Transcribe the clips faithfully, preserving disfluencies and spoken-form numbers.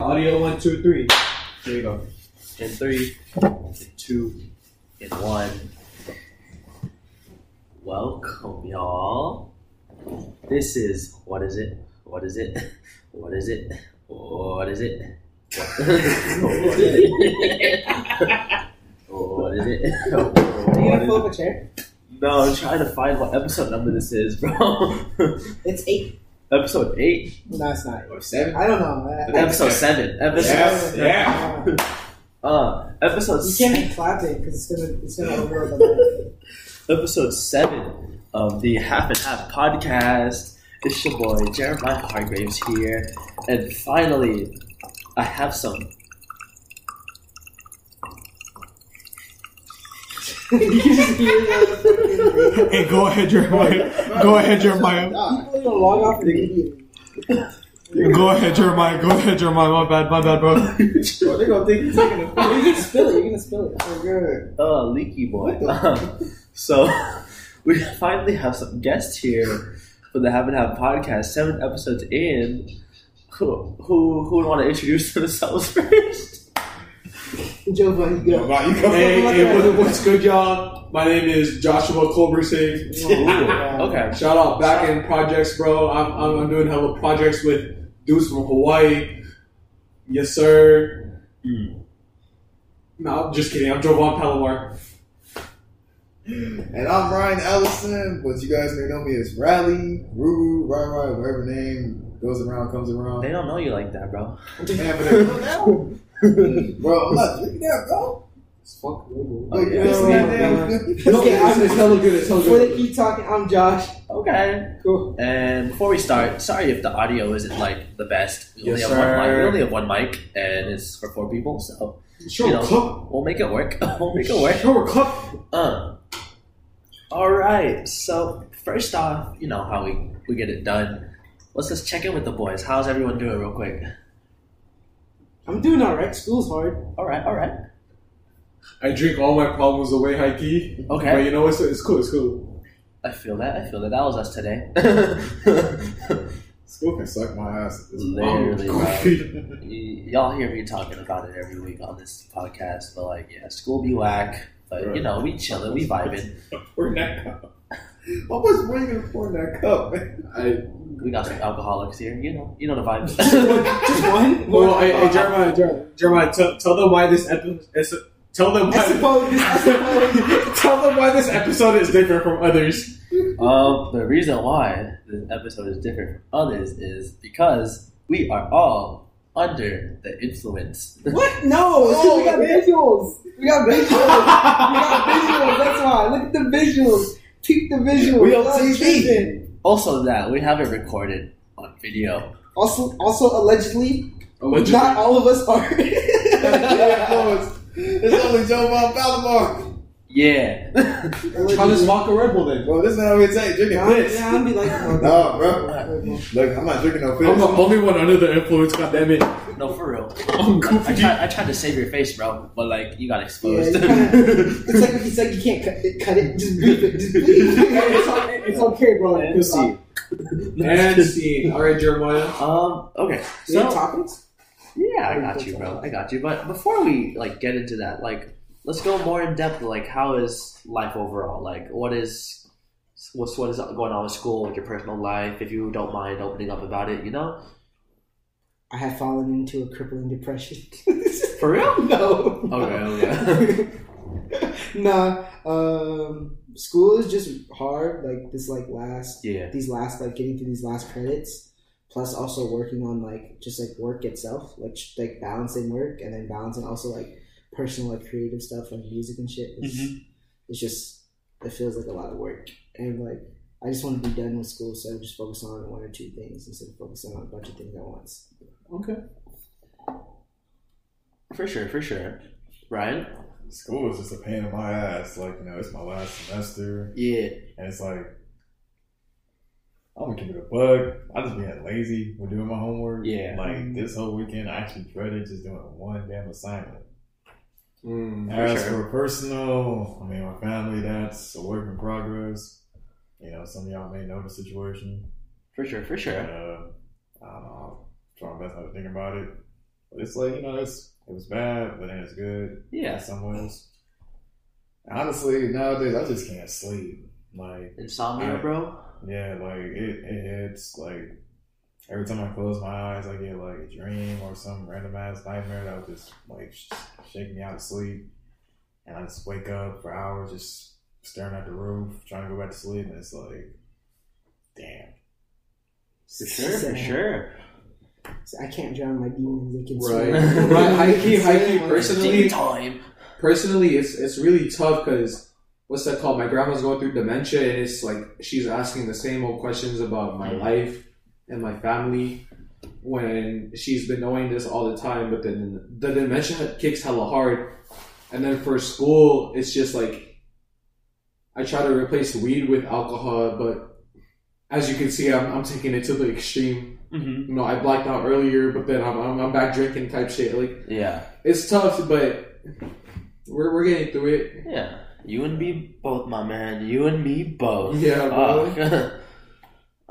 Audio one, two, three. Here we go. In three, in two, in one. Welcome, y'all. This is, what is it? What is it? What is it? What is it? What is it? What is it? Are you gonna pull up a chair? No, I'm trying to find what episode number this is, bro. It's eight. Episode eight? No, it's not. Or seven? I don't know. I, I, episode seven. Episode yes, seven. Yeah. Uh, episode you can't be clapping because it's gonna it's gonna over the Episode seven of the Half and Half podcast. It's your boy Jeremiah Hargraves here, and finally, I have some. Hey, go ahead, Jeremiah. Go ahead, Jeremiah. Go ahead, Jeremiah. Go ahead, Jeremiah. My bad, my bad, bro. They're gonna think you're taking it. You're gonna spill it. You're gonna spill it. Oh, good. Oh, leaky boy. Um, so we finally have some guests here for the Have and Have podcast. Seven episodes in. Who who who would want to introduce themselves first? Jovan, you go. Hey, hey, what's good, y'all? My name is Joshua Culberson. Oh, okay. Shout out back end projects, bro. I'm, I'm I'm doing hella projects with dudes from Hawaii. Yes, sir. Mm. No, I'm just kidding. I'm Jovan Palomar. And I'm Ryan Allison, but you guys may know me as Rally, Ruru, Ryan, Ryan, whatever name goes around comes around. They don't know you like that, bro. Yeah, but they don't know. Bro, I'm not looking at bro. It's fucking cool. Oh, yeah. Yeah. Okay, I'm just hella good at telling you. Before they keep talking, I'm Josh. Okay. Cool. And before we start, sorry if the audio isn't like the best. We only, yes, have one mic. We only have one mic, and it's for four people, so sure, you know, we'll make it work. We'll make it work. Sure, cup. Uh, Alright, so first off, you know how we, we get it done. Let's just check in with the boys. How's everyone doing real quick? I'm doing alright. School's hard. Alright, alright. I drink all my problems away, high key. Okay. But you know, it's, it's cool, it's cool. I feel that, I feel that. That was us today. School can suck my ass. It's literally. Right. y- y'all hear me talking about it every week on this podcast, but like, yeah, school be whack. But right. You know, we chillin', we vibin'. Pour that cup. What was waiting for in that cup, man? I... We got some alcoholics here, you know, you know the vibes. Just one? Well, hey, hey, Jeremiah, Jeremiah, Jeremiah tell, tell them why this episode. Tell them why. This, tell them why this episode is different from others. Um, the reason why this episode is different from others is because we are all under the influence. What? No, it's because we got visuals. We got visuals. We got visuals. That's why. Look at the visuals. Keep the visuals. We on T V. Also that, we have it recorded on video. Also, also allegedly, allegedly. Not all of us are. It's only Jovan Palomar. Yeah. I'll just walk a Red Bull then. Bro, this is how we take. Drinking piss. Yeah, I'll be like, oh, no, bro. Look, I'm not drinking no piss. I'm the only one under the influence, goddammit. No, for real. I'm goofy. I tried, I tried to save your face, bro, but like, you got exposed. Yeah, you kinda, it's, like, it's like you can't cut it. Cut it. Just bleep it. Just bleep it. It's okay, bro. And scene. And scene. All right, Jeremiah. Um. Okay. So any topics? Yeah, I got you, bro. I got you. But before we like get into that, like, let's go more in depth. Like, how is life overall? Like, what is what's what is going on with school, with your personal life? If you don't mind opening up about it, you know. I have fallen into a crippling depression. For real? No. Okay. Okay. Nah. Um. School is just hard, like this, like last, yeah. these last, like getting through these last credits, plus also working on like just like work itself, like like balancing work and then balancing also like personal, like creative stuff, like music and shit. It's, mm-hmm. it's just it feels like a lot of work, and like I just want to be done with school, so I just focus on one or two things instead of focusing on a bunch of things at once. Okay. For sure, for sure, Ryan. School is just a pain in my ass. Like, you know, it's my last semester. Yeah. And it's like, I'm going to give it a bug. I just being lazy when doing my homework. Yeah. Like, this whole weekend, I actually dreaded just doing one damn assignment. Mm, as for, sure. for personal, I mean, my family, that's a work in progress. You know, some of y'all may know the situation. For sure, for sure. And, uh, I don't know. I'm trying my best not to think about it. But it's like, you know, it's it was bad, but then it's good. Yeah. In some ways. Honestly, nowadays, I just can't sleep. Like Insomnia, I, bro? Yeah, like, it, it hits, like, every time I close my eyes, I get, like, a dream or some random-ass nightmare that would just, like, sh- shake me out of sleep. And I just wake up for hours just staring at the roof, trying to go back to sleep, and it's like, damn. For sure, so, for sure. So I can't drown my demons. They can swim. Right. High-key, high-key, personally, time. personally, it's it's really tough because, what's that called? My grandma's going through dementia, and it's like she's asking the same old questions about my life and my family when she's been knowing this all the time, but then the dementia kicks hella hard. And then for school, it's just like, I try to replace weed with alcohol, but as you can see, I'm, I'm taking it to the extreme. Mm-hmm. You know, I blacked out earlier, but then I'm, I'm I'm back drinking type shit. Like, yeah, it's tough, but we're we're getting through it. Yeah, you and me both, my man. You and me both. Yeah, bro. Uh,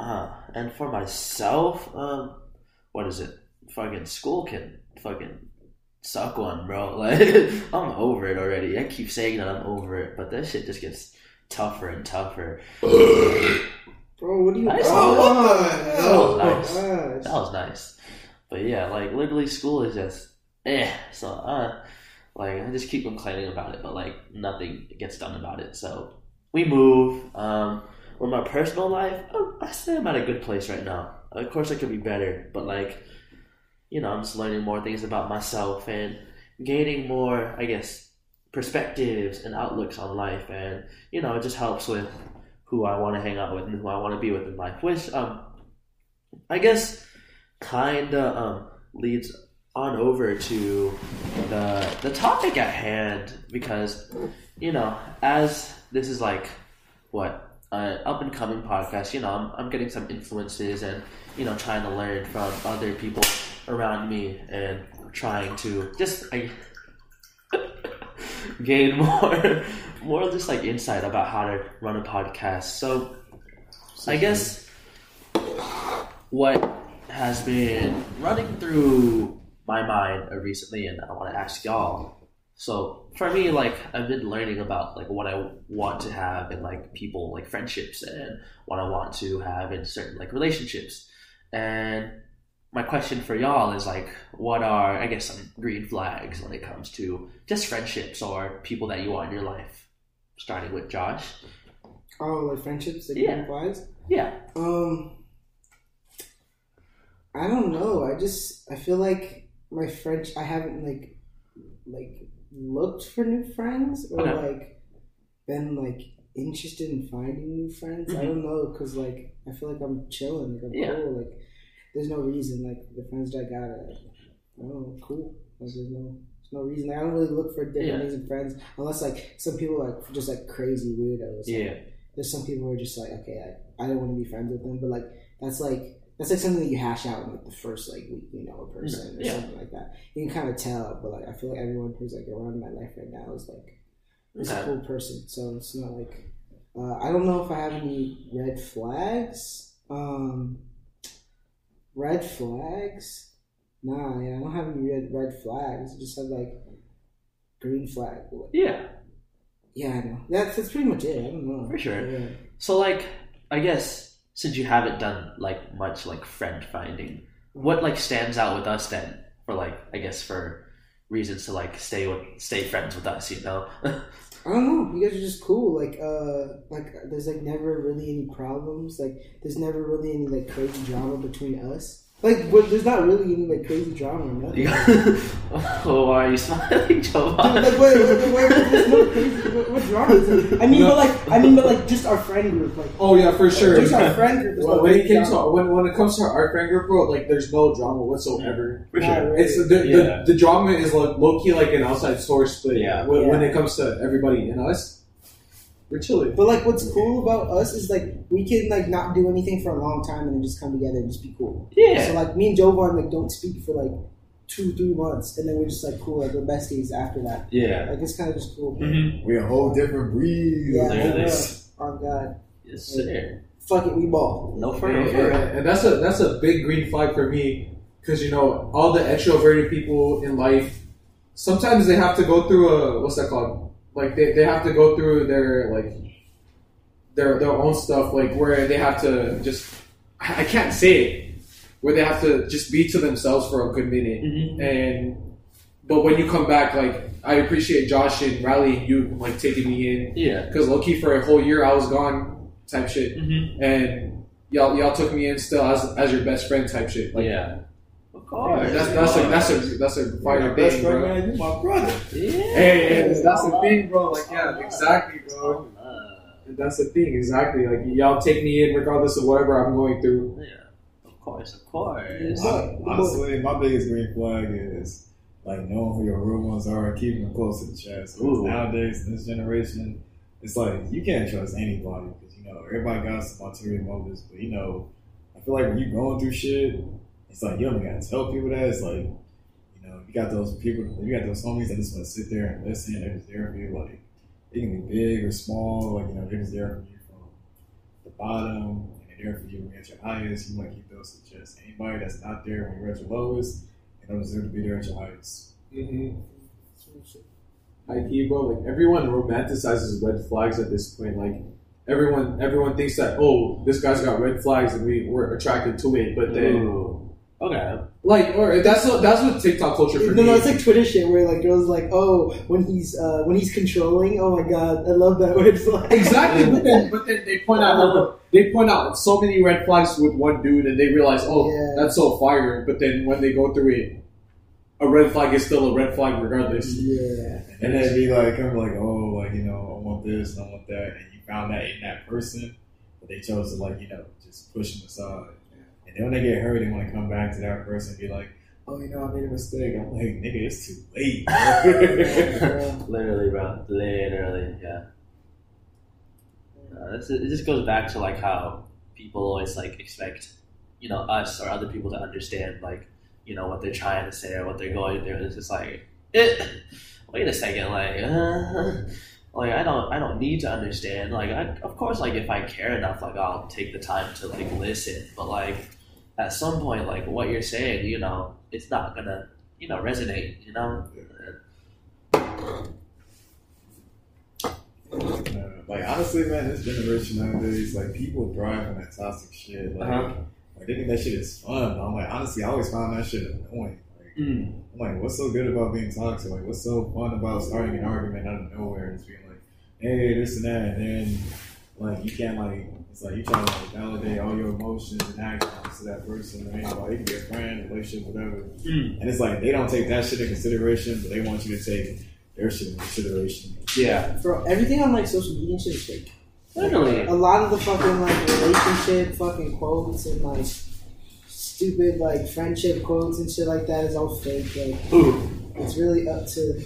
uh, and for myself, um, what is it? Fucking school can fucking suck one, bro. Like, I'm over it already. I keep saying that I'm over it, but that shit just gets tougher and tougher. Bro, what are you nice oh, what the hell? That was nice. That was nice. But yeah, like, literally school is just eh. So, uh, like, I just keep complaining about it, but, like, nothing gets done about it. So, we move. Um, with my personal life, I'm, I say I'm at a good place right now. Of course, I could be better, but, like, you know, I'm just learning more things about myself and gaining more, I guess, perspectives and outlooks on life. And, you know, it just helps with who I want to hang out with and who I want to be with in life, which um, I guess kind of um, leads on over to the the topic at hand, because, you know, as this is like what an uh, up and coming podcast, you know, I'm I'm getting some influences and, you know, trying to learn from other people around me and trying to just I, gain more. More just like insight about how to run a podcast. So, I guess what has been running through my mind recently, and I want to ask y'all. So for me, like, I've been learning about like what I want to have in like people, like friendships, and what I want to have in certain like relationships. And my question for y'all is like, what are, I guess, some green flags when it comes to just friendships or people that you want in your life? Starting with Josh. Oh, like friendships, like yeah. Wise? Yeah. Um, I don't know. I just I feel like my French. I haven't like like looked for new friends or okay. like been like interested in finding new friends. Mm-hmm. I don't know, because like I feel like I'm chilling. Like I'm yeah. cool. Like there's no reason. Like the friends that I got, I don't know, cool. Like there's no. No reason. I don't really look for different things yeah. in friends, unless like some people are like just like crazy weirdos. Yeah, like, there's some people who are just like, okay, I, I don't want to be friends with them, but like that's like that's like something that you hash out in like the first like week, you know, a person or yeah. something like that. You can kind of tell, but like I feel like everyone who's like around my life right now is like is okay. a cool person. So it's not like uh, I don't know if I have any red flags. Um, red flags. Nah, yeah, I don't have any red red flags. I just have like green flag. Yeah, yeah, I know. That's that's pretty much it. I don't know for sure. Yeah. So like, I guess since you haven't done like much like friend finding, what like stands out with us then? For like, I guess for reasons to like stay with stay friends with us, you know. I don't know. You guys are just cool. Like, uh, like there's like never really any problems. Like, there's never really any like crazy drama between us. Like, well, there's not really any, like, crazy drama or nothing. Oh, why are you smiling, Jovan? Like, wait, wait, wait, there's no crazy, what, what drama is there? I mean, no. but, like, I mean, but, like, just our friend group, like. Oh, yeah, for sure. Just our friend group. Well, no when, it came to, when, when it comes to our friend group, bro, like, there's no drama whatsoever. For sure. Right. It's, the, yeah. the, the drama is, like, low-key, like, an outside source, but yeah. When, yeah. when it comes to everybody and us. We're chilling. But, like, what's cool about us is, like, we can, like, not do anything for a long time and then just come together and just be cool. Yeah. So, like, me and Jovan, like, don't speak for, like, two, three months. And then we're just, like, cool. Like, we're besties after that. Yeah. Like, it's kind of just cool. Mm-hmm. We're a whole different breed. Yeah. There it is. Oh, God. Yes, sir. Like, fuck it. We ball. No further. Yeah, yeah. And that's a, that's a big green flag for me. because, you know, all the extroverted people in life, sometimes they have to go through a, what's that called? Like, they, they have to go through their, like, their their own stuff, like, where they have to just, I can't say it, where they have to just be to themselves for a good minute. Mm-hmm. And, but when you come back, like, I appreciate Josh and Riley and you, like, taking me in. Yeah. Because low-key for a whole year, I was gone type shit. Mm-hmm. And y'all y'all took me in still as as your best friend type shit. Like, yeah. Of course. Yeah, that's, that's, yeah. A, that's a that's a fire thing, bro. Man, you're my brother. Yeah. Hey, that's, that's a thing, bro. Like, yeah, exactly, bro. That's the thing, exactly. Like, y'all take me in regardless of whatever I'm going through. Yeah, of course, of course. I, honestly, my biggest green flag is, like, knowing who your real ones are and keeping them close to the chest. Because nowadays, in this generation, it's like, you can't trust anybody. Because, you know, everybody got some ulterior motives. But, you know, I feel like when you're going through shit, it's like, you don't got to tell people that. It's like, you know, you got those people, you got those homies that just want to sit there and listen. They're just there for you, like, they can be big or small, like, you know, they're just there for you from the bottom, and they're there for you when you're at your highest. You want to keep those to just anybody that's not there when you're at your lowest, and don't deserve to be there at your highest. Mm-hmm. High key, bro, like, everyone romanticizes red flags at this point. Like, everyone everyone thinks that, oh, this guy's got red flags and we, we're attracted to it, but then... Ooh. Okay. Like, or that's what, that's what TikTok culture for no, me. No, no, it's like Twitter shit where, like, girls like, oh, when he's uh, when he's controlling, oh my god, I love that red flag. Exactly, but then but then they point out uh, they point out so many red flags with one dude, and they realize, oh, yeah, that's so fire. But then when they go through it, a red flag is still a red flag regardless. Yeah. And then be like, I'm like, oh, like, you know, I want this and I want that, and you found that in that person, but they chose to, like, you know, just push him aside. And when they get hurt, they want to come back to that person and be like, oh, you know, I made a mistake. I'm like, nigga, it's too late, bro. Literally, bro. Literally, yeah. Uh, it just goes back to, like, how people always, like, expect, you know, us or other people to understand, like, you know, what they're trying to say or what they're going through. It's just like, eh, wait a second, like, uh, like, I don't, I don't need to understand. Like, I, of course, like, if I care enough, like, I'll take the time to, like, listen. But, like, at some point, like, what you're saying, you know, it's not gonna, you know, resonate, you know? Uh, like, honestly, man, this generation nowadays, like, people thrive on that toxic shit. Like, uh-huh. like they think that shit is fun. But I'm like, honestly, I always find that shit annoying. Like, mm. I'm like, what's so good about being toxic? Like, what's so fun about starting an argument out of nowhere and just being like, hey, this and that, and then, like, you can't, like, it's like you trying to, like, validate all your emotions and actions to that person, or anybody, it could be a friend, relationship, whatever. Mm. And it's like they don't take that shit in consideration, but they want you to take their shit in consideration. Yeah. Bro, everything on, like, social media shit is like, literally. A lot of the fucking, like, relationship fucking quotes and, like, stupid, like, friendship quotes and shit like that is all fake. Like, ooh. It's really up to.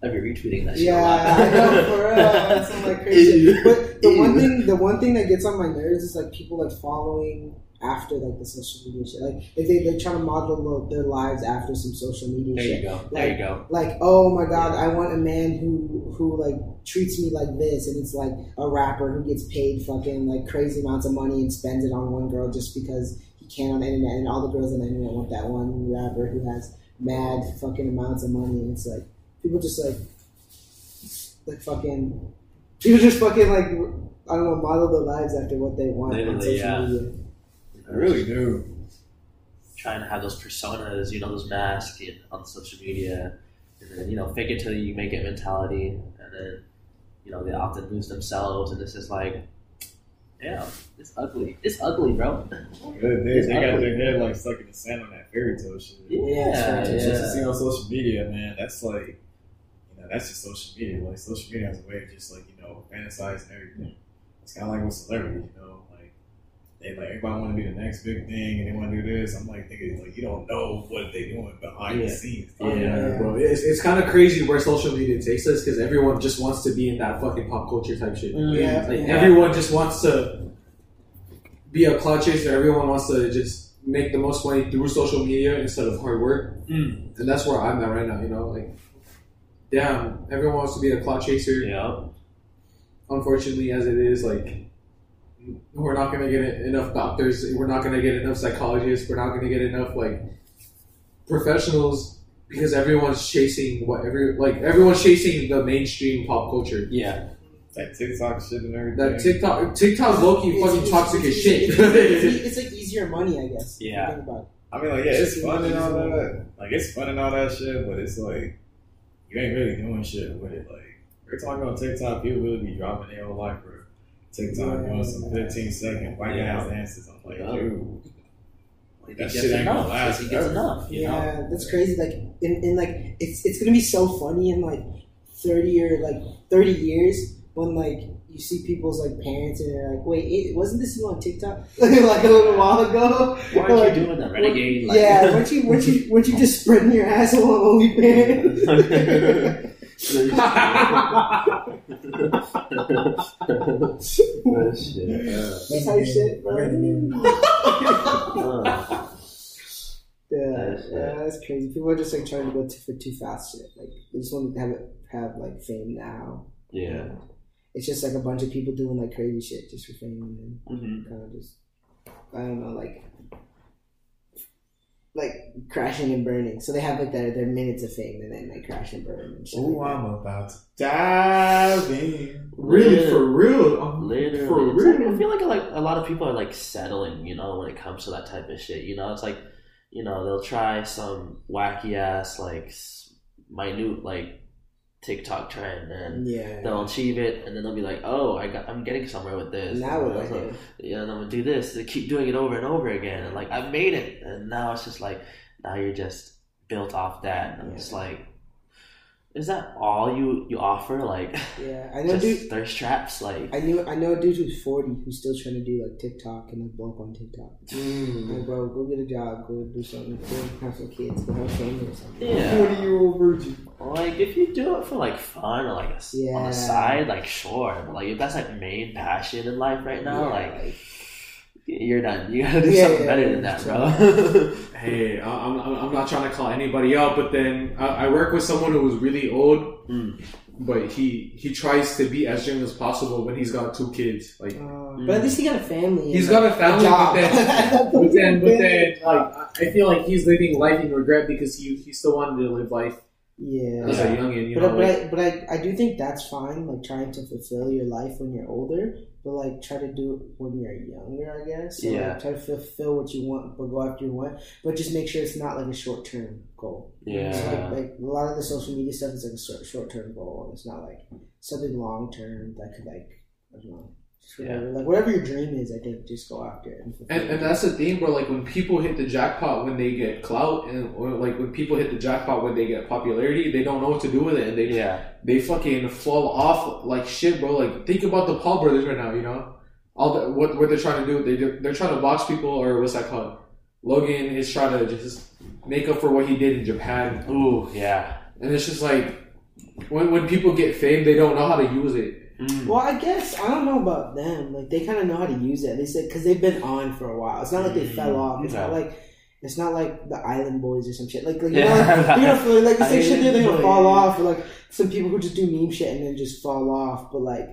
I've been retweeting that shit. Yeah, I know, for real. That's some, like, crazy. But the one thing, the one thing that gets on my nerves is, like, people, like, following after, like, the social media shit. Like, they, they they're trying to model their lives after some social media there shit. There you go. Like, there you go. Like, oh my god, I want a man who who like treats me like this, and it's like a rapper who gets paid fucking, like, crazy amounts of money and spends it on one girl just because he can on the internet, and all the girls on the internet want that one rapper who has mad fucking amounts of money, and it's like. People just, like, like, fucking, people just fucking, like, I don't know, model their lives after what they want. Literally, on social yeah. media. I really do. Trying to have those personas, you know, those masks on social media, and then, you know, fake it till you make it mentality, and then, you know, they often lose themselves, and it's just like, damn, it's ugly. It's ugly, bro. Good, they, they got their head, like, stuck in the sand on that fairy tale shit. Yeah, it's yeah. Just to see on social media, man, that's like, that's just social media. Like, social media has a way of just, like, you know, fantasizing everything. It's kind of like with celebrities, you know, like, they, like, everybody want to be the next big thing and they want to do this. I'm like, thinking, like, you don't know what they're doing behind yeah. the scenes. Yeah, yeah, bro. It's, it's kind of crazy where social media takes us because everyone just wants to be in that fucking pop culture type shit. Yeah. Like, yeah. everyone just wants to be a clout chaser. Everyone wants to just make the most money through social media instead of hard work. Mm. And that's where I'm at right now, you know, like, damn, everyone wants to be a clout chaser. Yeah. Unfortunately, as it is, like, we're not going to get enough doctors. We're not going to get enough psychologists. We're not going to get enough, like, professionals, because everyone's chasing what every like everyone's chasing the mainstream pop culture. Yeah. That TikTok shit and everything. That TikTok, TikTok, low-key fucking it's, toxic as shit. It's, it's, it's like easier money, I guess. Yeah. Think about it. I mean, like, yeah, it's, it's fun and all that. Money. Like, it's fun and all that shit, but it's like, you ain't really doing shit with it. Like, we're talking about TikTok, people really be dropping their whole life for TikTok, doing yeah, some fifteen second white ass dances. I'm like, dude. Like, that shit ain't gonna last. It gets enough. You yeah, know? That's crazy. Like, and, and like, it's it's gonna be so funny in like thirty or like thirty years. When like you see people's like parents and they're like, wait, it, wasn't this you on TikTok like a little while ago? Why aren't like, you doing that renegade? Like, yeah, weren't you weren't you weren't you just spreading your asshole on OnlyFans? That shit. Yeah. Type shit, bro. Yeah, yeah, that's crazy. People are just like trying to go for too fast shit. Like they just want to have it have like fame now. Yeah. It's just like a bunch of people doing like crazy shit just for fame and mm-hmm. kind of just, I don't know, like, like crashing and burning. So they have like their, their minutes of fame and then they crash and burn and shit. Oh, like I'm that. About to dive in. Really, Literally. for real. Um, Literally. For real. Like, I feel like, like a lot of people are like settling, you know, when it comes to that type of shit. You know, it's like, you know, they'll try some wacky ass, like, minute, like, TikTok trend, and yeah, they'll achieve it, and then they'll be like, "Oh, I got, I'm getting somewhere with this." Now what I do? Yeah, and I'm gonna do this. They keep doing it over and over again, and like I made it, and now it's just like, now you're just built off that, and I'm yeah. just like, is that all you, you offer? Like, yeah, I know just dude, thirst traps. Like, I knew I know a dude who's forty who's still trying to do like TikTok and like blow up on TikTok. Mm. Like, bro, go get a job, go do something, go have some kids, go have family or something. Yeah, forty year old virgin. Like, if you do it for like fun or like a, yeah. on the side, like sure, but like if that's like main passion in life right now, yeah, like, like you're done. You gotta do yeah, something yeah, better yeah, than that, bro. Hey, I'm, I'm I'm not trying to call anybody out, but then I, I work with someone who was really old, mm. but he he tries to be as young as possible when he's got two kids. Like, uh, but at least he got a family. He's got a family, but then, but then, but then, like, I feel like he's living life in regret because he he still wanted to live life. Yeah, as a youngin, you but, know, but, like, I, but I, I do think that's fine, like trying to fulfill your life when you're older, but like try to do it when you're younger, I guess. So, yeah, like, try to fulfill what you want, but go after you want, but just make sure it's not like a short term goal. Yeah, so, like, like a lot of the social media stuff is like a short short term goal, and it's not like something long term that could like, I don't know. Whatever. Yeah. Like whatever your dream is, I think just go after it. And, and that's the thing, bro. Like when people hit the jackpot when they get clout, and or like when people hit the jackpot when they get popularity, they don't know what to do with it, and they yeah. they fucking fall off like shit, bro. Like think about the Paul brothers right now, you know, all the, what what they're trying to do. They do, they're trying to box people, or what's that called? Logan is trying to just make up for what he did in Japan. Ooh, yeah. And it's just like when when people get fame, they don't know how to use it. Mm. Well, I guess I don't know about them. Like they kind of know how to use it. They said because they've been on for a while. It's not like they fell off. It's no. not like it's not like the Island Boys or some shit. Like, like you yeah. know, like, you know, like, it's like Island shit they're gonna fall off. Or like some people who just do meme shit and then just fall off. But like,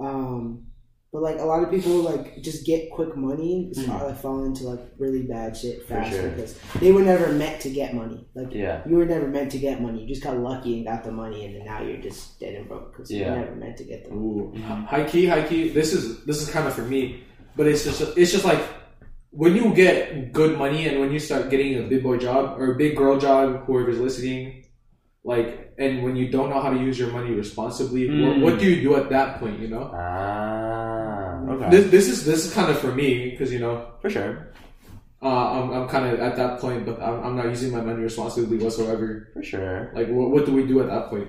um, but like a lot of people like just get quick money. So mm. like fall into like really bad shit fast sure. because they were never meant to get money. Like yeah. you were never meant to get money. You just got lucky and got the money, and then now you're just dead and broke because yeah. you were never meant to get the money. Ooh. Mm-hmm. High key, high key. This is this is kind of for me, but it's just it's just like when you get good money and when you start getting a big boy job or a big girl job, whoever's listening, like, and when you don't know how to use your money responsibly, mm. what, what do you do at that point? You know. Ah. Okay. This, this is this is kind of for me because you know for sure uh, I'm I'm kind of at that point, but I'm, I'm not using my money responsibly whatsoever. For sure. Like what what do we do at that point?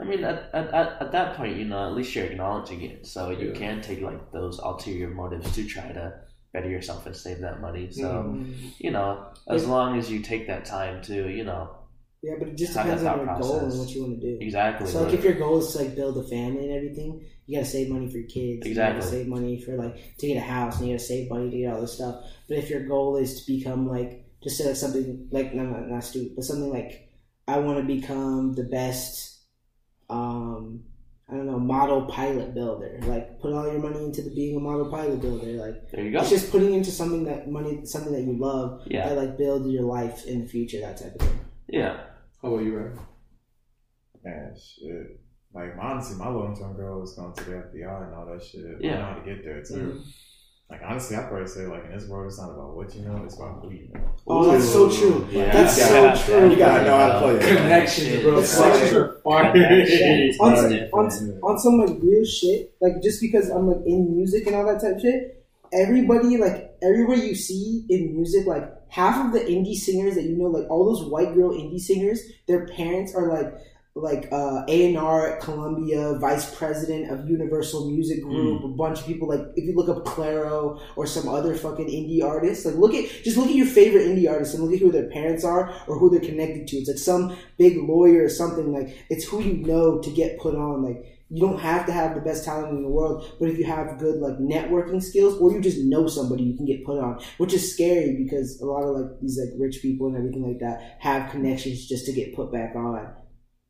I mean at at, at, at that point, you know, at least you're acknowledging it, so you yeah. can take like those ulterior motives to try to better yourself and save that money. So mm. you know, as yeah. long as you take that time to you know. Yeah, but it just How depends on your process. Goal and what you want to do. Exactly. So, like, right. if your goal is to, like, build a family and everything, you got to save money for your kids. Exactly. You got to save money for, like, to get a house, and you got to save money to get all this stuff. But if your goal is to become, like, just uh, something, like, no, not, not stupid, but something like, I want to become the best, um... I don't know, model pilot builder. Like, put all your money into the being a model pilot builder. Like, there you go. It's just putting into something that money, something that you love, yeah. that like build your life in the future, that type of thing. Yeah. How about you, Ryan? Yeah, shit. Like, honestly, my long term goal is going to the F B I and all that shit. Yeah. I know how to get there too. Mm-hmm. Like, honestly, I probably say, like, in this world, it's not about what you know, it's about who you know. Oh, that's so true. Yeah. That's so true. You gotta know how to play it. Connections, bro. Connections are fire. On some, like, real shit, like, just because I'm, like, in music and all that type of shit, everybody, like, everywhere you see in music, like, half of the indie singers that you know, like, all those white girl indie singers, their parents are, like, like uh, A and R at Columbia, vice president of Universal Music Group, mm. a bunch of people. Like, if you look up Claro or some other fucking indie artists, like, look at, just look at your favorite indie artists and look at who their parents are or who they're connected to. It's like some big lawyer or something. Like, it's who you know to get put on. Like, you don't have to have the best talent in the world, but if you have good, like, networking skills, or you just know somebody, you can get put on, which is scary because a lot of, like, these, like, rich people and everything like that have connections just to get put back on,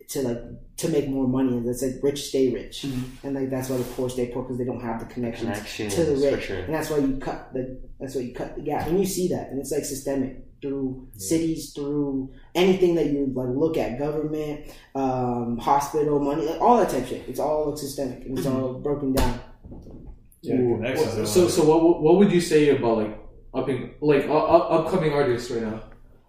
to, like, to make more money. And that's, like, rich stay rich, mm-hmm. and, like, that's why the poor stay poor, because they don't have the connections, connections to the rich, sure. and that's why you cut the that's why you cut the gap. And you see that, and it's, like, systemic through yeah. cities, through anything that you, like, look at, government, um, hospital, money, like, all that type of shit. It's all, like, systemic, and it's mm-hmm. all broken down. Yeah, well, so so what what would you say about, like, upping, like, uh, upcoming artists right now?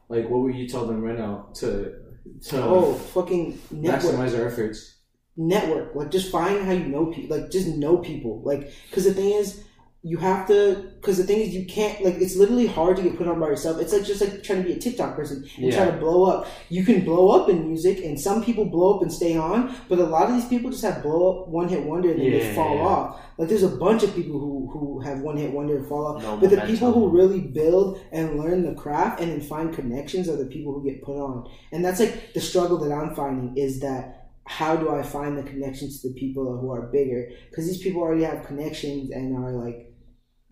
Like, what would you tell them right now to? So, oh, fucking network. Maximize our efforts. Network. Like, just find how you know people. Like, just know people. Like, because the thing is, you have to, because the thing is, you can't, like, it's literally hard to get put on by yourself. It's like just like trying to be a TikTok person and yeah. trying to blow up. You can blow up in music, and some people blow up and stay on, but a lot of these people just have blow up, one hit wonder, and then yeah, they fall yeah. off. Like, there's a bunch of people who, who have one hit wonder and fall off. No but momentum. The people who really build and learn the craft and then find connections are the people who get put on. And that's, like, the struggle that I'm finding is that, how do I find the connections to the people who are bigger? Because these people already have connections and are, like,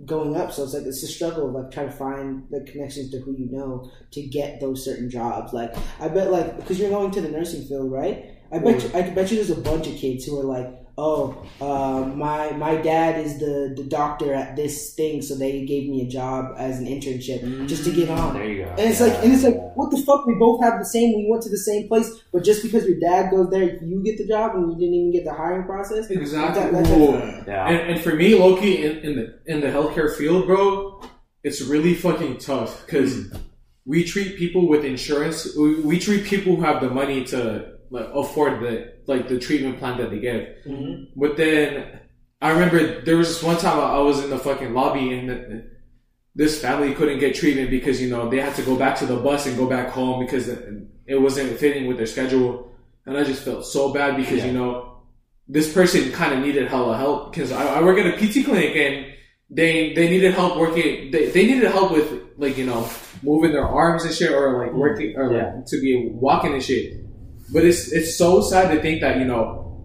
going up, so it's like it's a struggle of, like, trying to find the connections to who you know to get those certain jobs. Like, I bet, like, because you're going to the nursing field, right? I bet you, I bet you there's a bunch of kids who are like, oh, uh, my my dad is the, the doctor at this thing, so they gave me a job as an internship mm-hmm. just to get on. There you go. And it's yeah. like, and it's like, what the fuck? We both have the same. We went to the same place, but just because your dad goes there, you get the job, and you didn't even get the hiring process. Exactly. That, that yeah. and, and for me, Loki, in, in the in the healthcare field, bro, it's really fucking tough because mm-hmm. we treat people with insurance. We, we treat people who have the money to, like, afford the, like, the treatment plan that they get. Mm-hmm. But then I remember there was this one time I was in the fucking lobby and the, this family couldn't get treatment because, you know, they had to go back to the bus and go back home because it wasn't fitting with their schedule. And I just felt so bad because, yeah. you know, this person kind of needed hella help because I, I work at a P T clinic and they they needed help working. They, they needed help with, like, you know, moving their arms and shit, or, like, working or yeah. like, to be walking and shit. But it's it's so sad to think that, you know,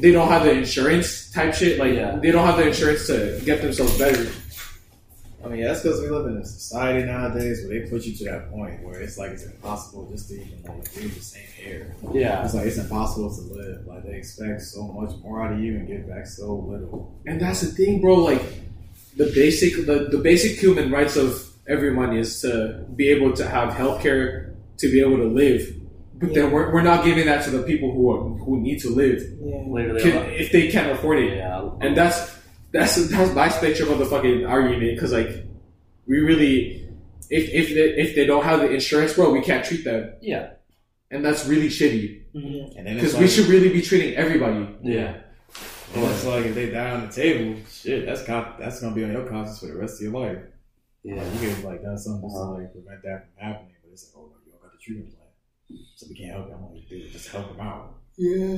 they don't have the insurance type shit. Like, yeah. they don't have the insurance to get themselves better. I mean, yeah, that's because we live in a society nowadays where they put you to that point where it's like it's impossible just to even, like, breathe the same air. Yeah. It's like it's impossible to live. Like, they expect so much more out of you and get back so little. And that's the thing, bro. Like, the basic the, the basic human rights of everyone is to be able to have healthcare, to be able to live. But yeah. then we're, we're not giving that to the people who are, who need to live, yeah. can, if they can't afford it. Yeah. And that's that's that's my spectrum of the fucking argument, because, like, we really, if if they, if they don't have the insurance, bro, we can't treat them. Yeah, and that's really shitty. Mm-hmm. Because like, we should really be treating everybody. Yeah. Well, yeah. it's like if they die on the table, shit, that's got, that's gonna be on your conscience for the rest of your life. Yeah, like, you could, like, that's something uh-huh. to, like, prevent that from happening, but it's like, oh no, you don't got to treat them. So we can't help them. All we do is just help them out. Yeah,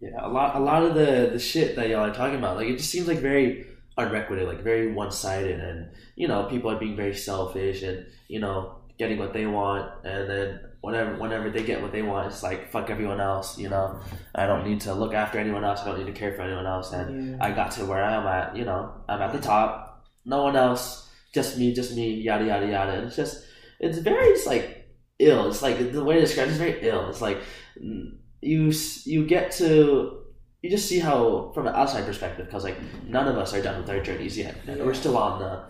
yeah. A lot, a lot of the, the shit that y'all are talking about, like, it just seems like very unrequited, like very one sided, and, you know, people are being very selfish, and, you know, getting what they want, and then whenever whenever they get what they want, it's like, fuck everyone else. You know, I don't need to look after anyone else. I don't need to care for anyone else. And yeah. I got to where I'm at. You know, I'm at the top. No one else. Just me. Just me. Yada yada yada. And it's just, it's very just like. Ill. It's like the way to describe it is very ill. It's like you you get to you just see how, from an outside perspective, because like none of us are done with our journeys yet, and yeah. we're still on the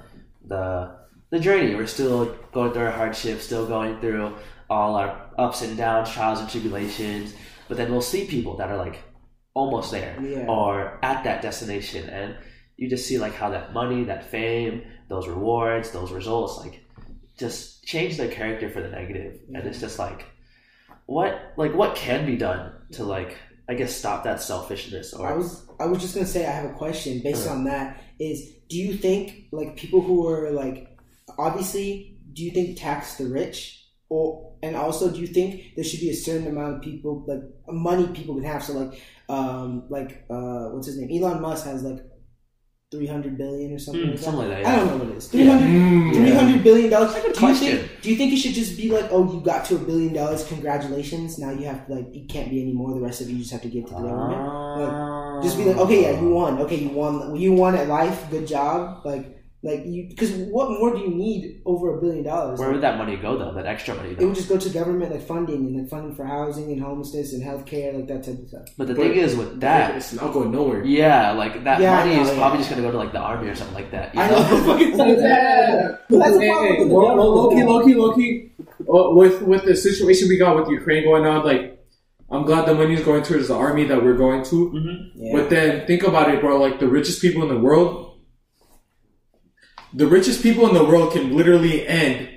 the the journey. We're still going through our hardships, still going through all our ups and downs, trials and tribulations. But then we'll see people that are like almost there yeah. or at that destination, and you just see like how that money, that fame, those rewards, those results, like just change their character for the negative. Mm-hmm. And it's just like what like what can be done to like, I guess, stop that selfishness. Or I was I was just gonna say, I have a question based uh-huh. on that. Is do you think like people who are like, obviously, do you think tax the rich, or and also do you think there should be a certain amount of people, like money people can have? So like um like uh what's his name? Elon Musk has like three hundred billion or something. Mm, like something like that. Yeah. I don't know what it is. Three hundred yeah. three hundred yeah. billion dollars. Like, do you think do you think it should just be like, oh, you got to a billion dollars, congratulations. Now you have to like, it can't be any more. The rest of you just have to give to the government. Uh, like, just be like, okay, yeah, you won. Okay, you won. You won at life. Good job. Like, like you, because what more do you need over a billion dollars? Where like, would that money go though? That extra money? Though? It would just go to government like funding and like funding for housing and homelessness and healthcare, like that type of stuff. But the but thing is with that, it's not going nowhere. Yeah, like that yeah, money is yeah, probably yeah. just going to go to like the army or something like that. You I know. know. Low key, low key, low key. With with the situation we got with Ukraine going on, like I'm glad the money is going towards the army that we're going to. Mm-hmm. Yeah. But then think about it, bro. Like the richest people in the world. The richest people in the world can literally end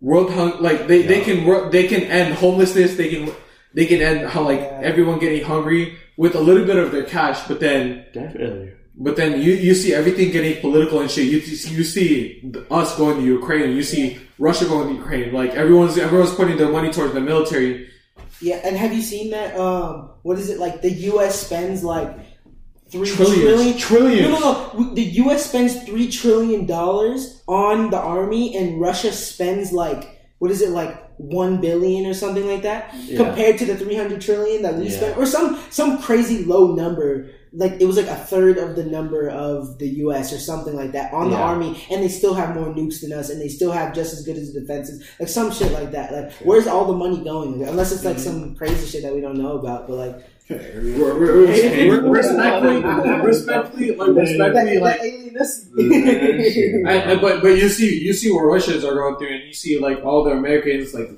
world hunger. Like they, yeah. they can they can end homelessness. They can they can end how like yeah. everyone getting hungry with a little bit of their cash. But then definitely. But then you, you see everything getting political and shit. You you see us going to Ukraine. You see Russia going to Ukraine. Like everyone's everyone's putting their money towards the military. Yeah, and have you seen that? Um, what is it like? The U S spends like. Three trillion. Trillion. No, no, no. The U S spends three trillion dollars on the army, and Russia spends like what is it, like one billion or something like that, yeah. compared to the three hundred trillion that we yeah. spent, or some some crazy low number. Like it was like a third of the number of the U S or something like that on yeah. the army, and they still have more nukes than us, and they still have just as good as defenses, like some shit like that. Like where's all the money going? Unless it's like mm-hmm. some crazy shit that we don't know about, but like. Respectfully, respectfully, respectfully, like I, I, but but you see, you see what Russians are going through, and you see like all the Americans, like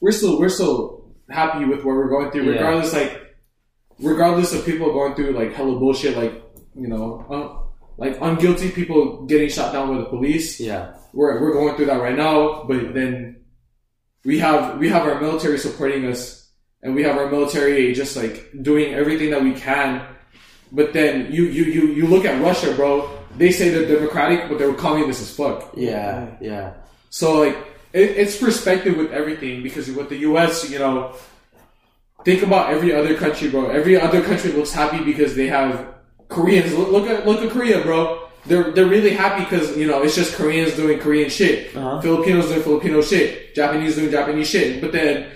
we're still we're still happy with what we're going through, regardless yeah. like regardless of people going through like hella bullshit, like you know, un, like unguilty people getting shot down by the police. Yeah, we're we're going through that right now, but then we have we have our military supporting us. And we have our military just like doing everything that we can, but then you you you, you look at Russia, bro. They say they're democratic, but they're communist as fuck. Yeah, yeah. So like it, it's perspective with everything, because with the U S, you know, think about every other country, bro. Every other country looks happy because they have Koreans. Look, look at look at Korea, bro. They're they're really happy because you know it's just Koreans doing Korean shit, uh-huh. Filipinos doing Filipino shit, Japanese doing Japanese shit, but then.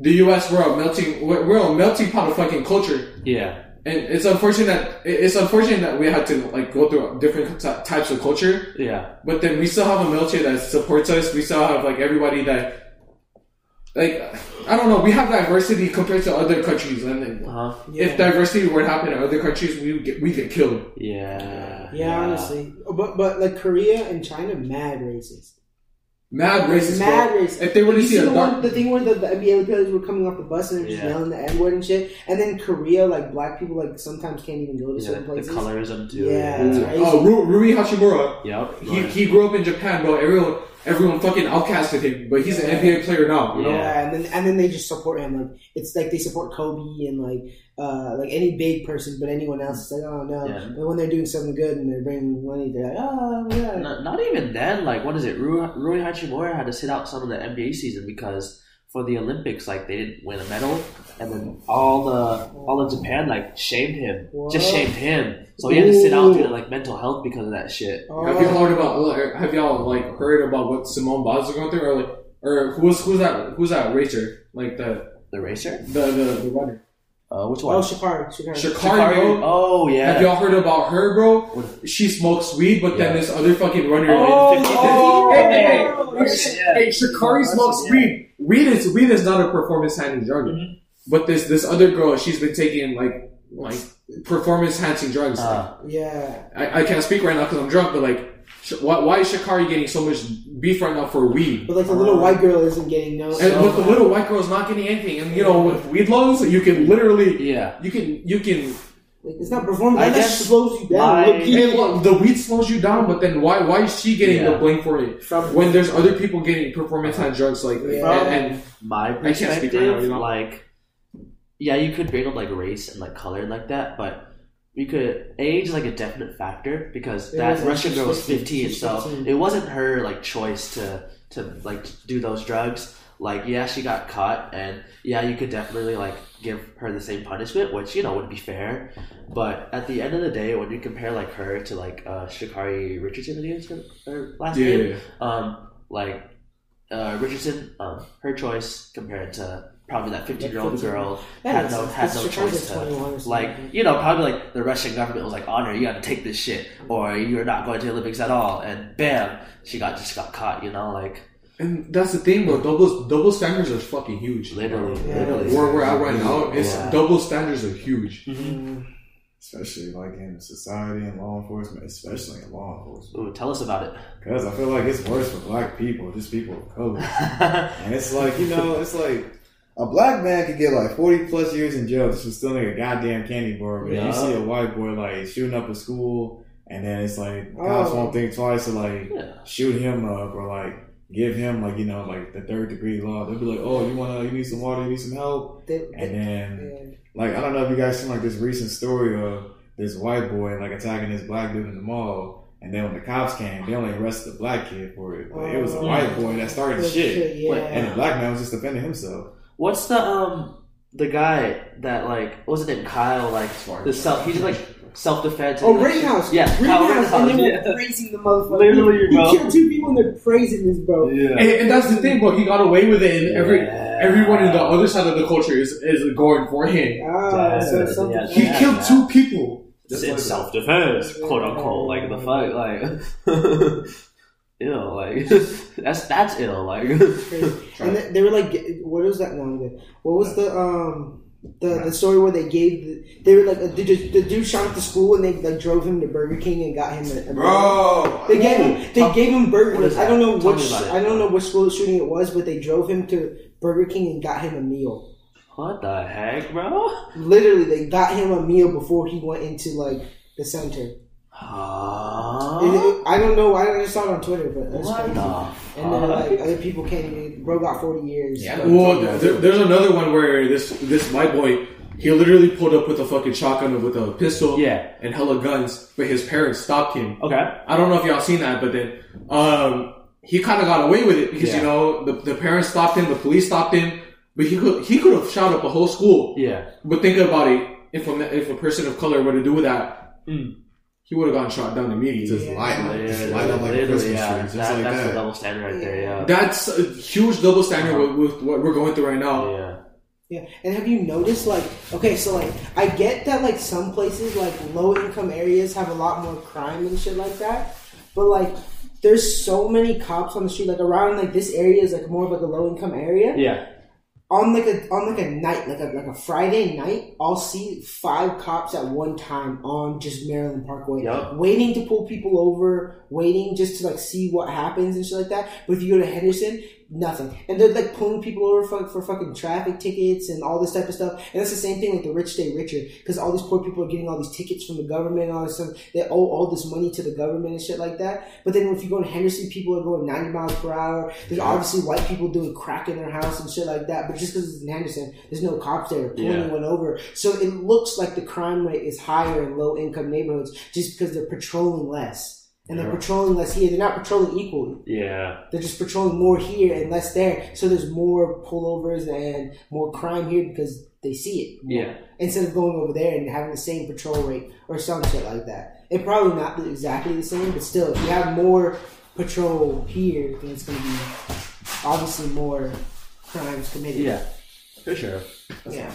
The U S we're a melting we're a melting pot of fucking culture. Yeah, and it's unfortunate that it's unfortunate that we had to like go through different t- types of culture. Yeah, but then we still have a military that supports us. We still have like everybody that like I don't know. We have diversity compared to other countries, and uh-huh. yeah. if diversity were to happen in other countries, we would get we get killed. Yeah. yeah, yeah, honestly, but but like Korea and China, mad racist. Mad racist, Mad bro. racist. If they were to see, see the, dark- one, the thing where the, the N B A players were coming off the bus and they're just yeah. yelling the N-word and shit. And then Korea, like, black people, like, sometimes can't even go to yeah, certain the, places. The colorism, too. Yeah. yeah. Oh, Ru- Rui Hachimura. Yep. He, he grew up in Japan, bro. Everyone everyone fucking outcasted him, but he's yeah. an N B A player now, you know? Yeah, and then, and then they just support him. Like, it's like they support Kobe and, like, Uh, like any big person, but anyone else is like, oh no. Yeah. But when they're doing something good and they're bringing money, they're like, oh yeah. Not, not even then. Like, what is it? Rui, Rui Hachimura had to sit out some of the N B A season because for the Olympics, like they didn't win a medal, and then all the all of Japan like shamed him, what? just shamed him. So he had to sit out due to like mental health because of that shit. Oh. Have you heard about? Have y'all like heard about what Simone Biles is going through, or like, or who's who's that? Who's that racer? Like the the racer, the the, the runner. Uh, which one? Oh, Sha'Carri. Sha'Carri, bro. Oh, yeah. Have y'all heard about her, bro? What? She smokes weed, but yeah. then this other fucking runner. Oh, in fifty oh, hey, hey, hey, yeah. hey, Sha'Carri oh, smokes yeah. weed. Weed is weed is not a performance enhancing drug. Mm-hmm. But this this other girl, she's been taking like like performance enhancing drugs. Uh, like, yeah, I, I can't speak right now because I'm drunk, but like, why, why is Sha'Carri getting so much beef right now for weed? But like the little uh, white girl isn't getting no. And, but the little white girl is not getting anything. And you know, with weed loans, you can literally, yeah, you can, you can. Like, it's not performance. I guess slows you down. My, it, well, the weed slows you down, but then why? Why is she getting yeah. the blame for it from, when there's other people getting performance on drugs? Like, yeah. from and, and my perspective, I can't speak right now, you know? Like, yeah, you could bring up like race and like color and like that, but. You could age is like a definite factor because it that Russian girl was fifteen, so it wasn't her like choice to to like do those drugs. Like, yeah, she got caught, and yeah, you could definitely like give her the same punishment, which you know would be fair. But at the end of the day, when you compare like her to like uh, Sha'Carri Richardson, I think it's her last yeah, name, yeah, yeah. um, like uh, Richardson, um, her choice compared to. Probably that fifteen-year-old girl yeah, had no had no choice to, like, you know, probably, like, the Russian government was like, Honor, you gotta take this shit, or you're not going to the Olympics at all, and bam, she got just got caught, you know, like... And that's the thing, bro, double, double standards are fucking huge. Literally, yeah. literally. Where we're at right now, it's, yeah. double standards are huge. Mm-hmm. Especially, like, in society and law enforcement, especially in law enforcement. Ooh, tell us about it. Because I feel like it's worse for black people, just people of color. And it's like, you know, it's like... A black man could get like forty plus years in jail just for stealing a goddamn candy bar, but yeah. you see a white boy like shooting up a school, and then it's like cops oh. won't think twice to like yeah. shoot him up or like give him like you know like the third degree law. They'll be like, oh, you wanna you need some water, you need some help, they, and they, then yeah. like I don't know if you guys seen like this recent story of this white boy like attacking this black dude in the mall. And then when the cops came, they only arrested the black kid for it, but like, oh, it was a white boy that started the shit, shit yeah. and the black man was just defending himself. What's the um the guy that like what's his name Kyle like the self he did like self defense oh like, Rittenhouse yeah Kyle Rittenhouse and they yeah. were praising the motherfucker literally he, bro he killed two people and they're praising this bro yeah and, and that's the thing bro he got away with it and every yeah. everyone in the other side of the culture is, is going for him ah, so so yeah, he yeah, killed yeah. two people it's like, self defense yeah. quote unquote like the fuck like. Ill, like that's that's ill, like. And they, they were like, what was that one? With? What was the um the, the story where they gave the, they were like the dude, the dude shot at the school and they like drove him to Burger King and got him a, a bro. They gave him they gave him burgers. I don't know which I don't know which school shooting it was, but they drove him to Burger King and got him a meal. What the heck, bro? Literally, they got him a meal before he went into like the center. Huh? It, I don't know. I just saw it on Twitter, but that's what crazy. The and then like other people can't even. Bro got forty years. Yeah. Well, there, there's another one where this this white boy he literally pulled up with a fucking shotgun with a pistol. Yeah. And hella guns, but his parents stopped him. Okay. I don't know if y'all seen that, but then um he kind of got away with it because yeah. you know the the parents stopped him, the police stopped him, but he could he could have shot up a whole school. Yeah. But think about it. If a if a person of color were to do that. Mm. He would have gotten shot down immediately. Just yeah. light up, just light up like a Christmas tree. Yeah. Just that, like that's that. A double standard right yeah. there. Yeah, that's a huge double standard uh-huh. with, with what we're going through right now. Yeah, yeah. And have you noticed, like, okay, so like, I get that, like, some places, like, low income areas have a lot more crime and shit like that, but like, there's so many cops on the street, like, around like this area is like more of like a low income area. Yeah. On like a on like a night, like a like a Friday night, I'll see five cops at one time on just Maryland Parkway, yep. waiting to pull people over, waiting just to like see what happens and shit like that. But if you go to Henderson, nothing, and they're like pulling people over for for fucking traffic tickets and all this type of stuff. And that's the same thing with the rich stay richer, because all these poor people are getting all these tickets from the government and all this stuff. They owe all this money to the government and shit like that. But then if you go to Henderson, people are going ninety miles per hour. There's obviously white people doing crack in their house and shit like that, but just because it's in Henderson, there's no cops there pulling yeah. one over. So it looks like the crime rate is higher in low-income neighborhoods just because they're patrolling less. And they're yeah. patrolling less here. They're not patrolling equally. Yeah. They're just patrolling more here and less there. So there's more pullovers and more crime here because they see it. More, yeah. Instead of going over there and having the same patrol rate or some shit like that. It's probably not exactly the same, but still, if you have more patrol here, then it's going to be obviously more... crimes committed. Yeah, for sure. That's yeah.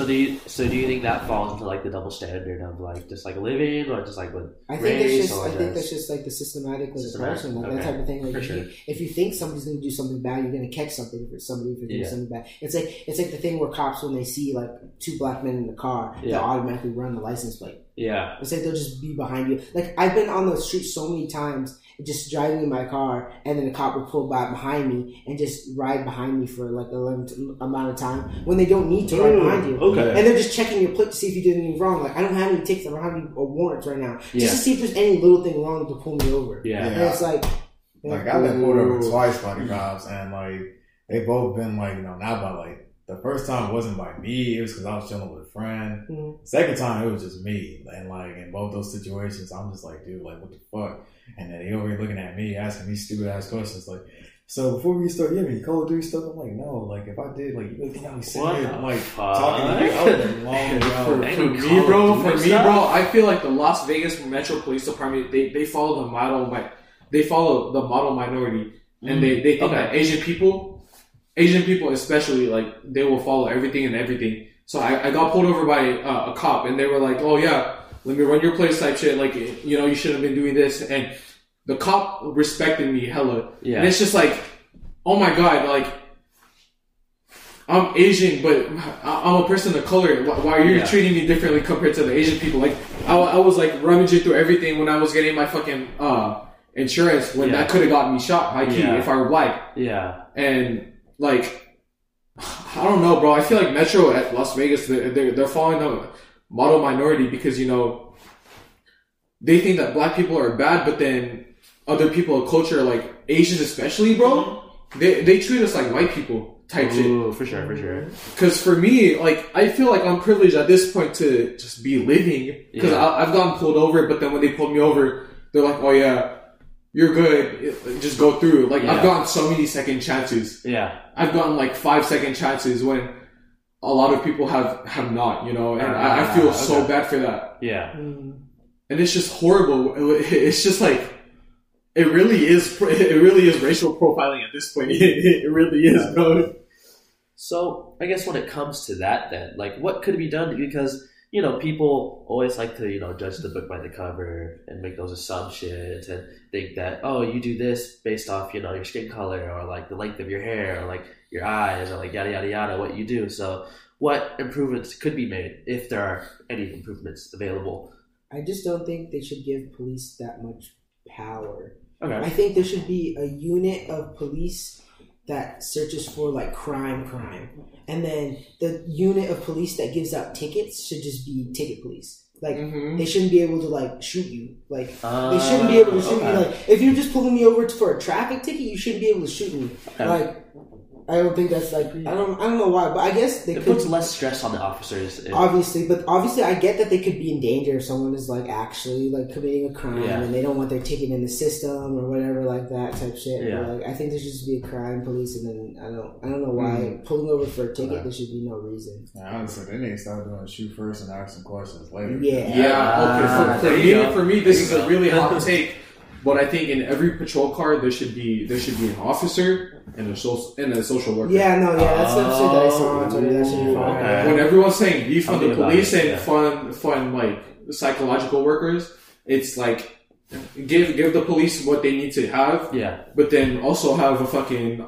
So do you so do you think that falls into like the double standard of like just like living or just like with I think race it's just, or I just think that's just like the systematic with oppression, like okay. that type of thing. Like if, sure. you, if you think somebody's gonna do something bad, you're gonna catch something for somebody for doing yeah. something bad. It's like it's like the thing where cops, when they see like two black men in the car, yeah. they automatically run the license plate. Yeah. It's like they'll just be behind you. Like I've been on the street so many times just driving in my car, and then the cop would pull by behind me and just ride behind me for like a limited amount of time when they don't need to ride behind you. Okay. And they're just checking your plate to see if you did anything wrong. Like I don't have any tickets, I don't have any warrants right now, just yeah. to see if there's any little thing wrong to pull me over. Yeah. And it's like, like, like I've been pulled over twice by the cops, and like they both been like, you know, not by like the first time wasn't by me, it was because I was chilling with a friend. Mm-hmm. Second time it was just me, and like in both those situations, I'm just like, dude, like what the fuck. And then they over here looking at me, asking me stupid ass questions. Like, so before we start, you have any Call of Duty stuff? I'm like, no. Like, if I did, like, you really think I was sitting here, I'm like, fuck? talking to you? I would have long for, for me, bro, for me, stuff? bro, I feel like the Las Vegas Metro Police Department, they, they follow the model, like, they follow the model minority. And mm-hmm. they, they think okay. that Asian people, Asian people especially, like, they will follow everything and everything. So I, I got pulled over by uh, a cop, and they were like, oh, yeah. Let me run your place type shit. Like, you know, you should have been doing this. And the cop respected me hella. Yeah. And it's just like, oh my God, like, I'm Asian, but I'm a person of color. Why are you yeah. treating me differently compared to the Asian people? Like, I, I was like rummaging through everything when I was getting my fucking uh, insurance when yeah. that could have gotten me shot, high key, yeah. if I were black. Yeah. And like, I don't know, bro. I feel like Metro at Las Vegas, they're, they're, they're following up. Model minority, because, you know, they think that black people are bad, but then other people of culture, like Asians especially, bro, they they treat us like white people type Ooh, shit. For sure, for sure. Because for me, like, I feel like I'm privileged at this point to just be living, because yeah. I've gotten pulled over, but then when they pulled me over, they're like, oh yeah, you're good, just go through. Like, yeah. I've gotten so many second chances. Yeah. I've gotten like five second chances when a lot of people have, have not, you know, and uh, I, I feel okay. so bad for that. Yeah. And it's just horrible. It's just like, it really is, it really is racial profiling at this point. It, it really is, bro. So I guess when it comes to that then, like what could be done? Because, you know, people always like to, you know, judge the book by the cover and make those assumptions and think that, oh, you do this based off, you know, your skin color or like the length of your hair or like your eyes, or like yada, yada, yada, what you do. So what improvements could be made, if there are any improvements available? I just don't think they should give police that much power. Okay. I think there should be a unit of police that searches for like crime, crime. And then the unit of police that gives out tickets should just be ticket police. Like, mm-hmm. they shouldn't be able to, like, shoot you. Like, uh, they shouldn't be able to shoot okay. you. Like, if you're just pulling me over for a traffic ticket, you shouldn't be able to shoot me. Okay. Like, I don't think that's like I don't I don't know why, but I guess they it could, puts less stress on the officers. If, obviously, but obviously I get that they could be in danger if someone is like actually like committing a crime yeah. and they don't want their ticket in the system or whatever like that type shit. Yeah. Like I think there should just be a crime police, and then I don't I don't know why mm-hmm. pulling over for a ticket yeah. there should be no reason. Yeah, honestly, they need to start doing shoot first and ask some questions later. Yeah, yeah. Okay, for, for me, for me, this is a really hot take. But I think in every patrol car there should be there should be an officer and a social and a social worker. Yeah, no, yeah, that's the shit that I saw on Twitter. That should be fun. Okay. When everyone's saying defund the police it, and yeah. fund fund like psychological workers, it's like give give the police what they need to have. Yeah. But then also have a fucking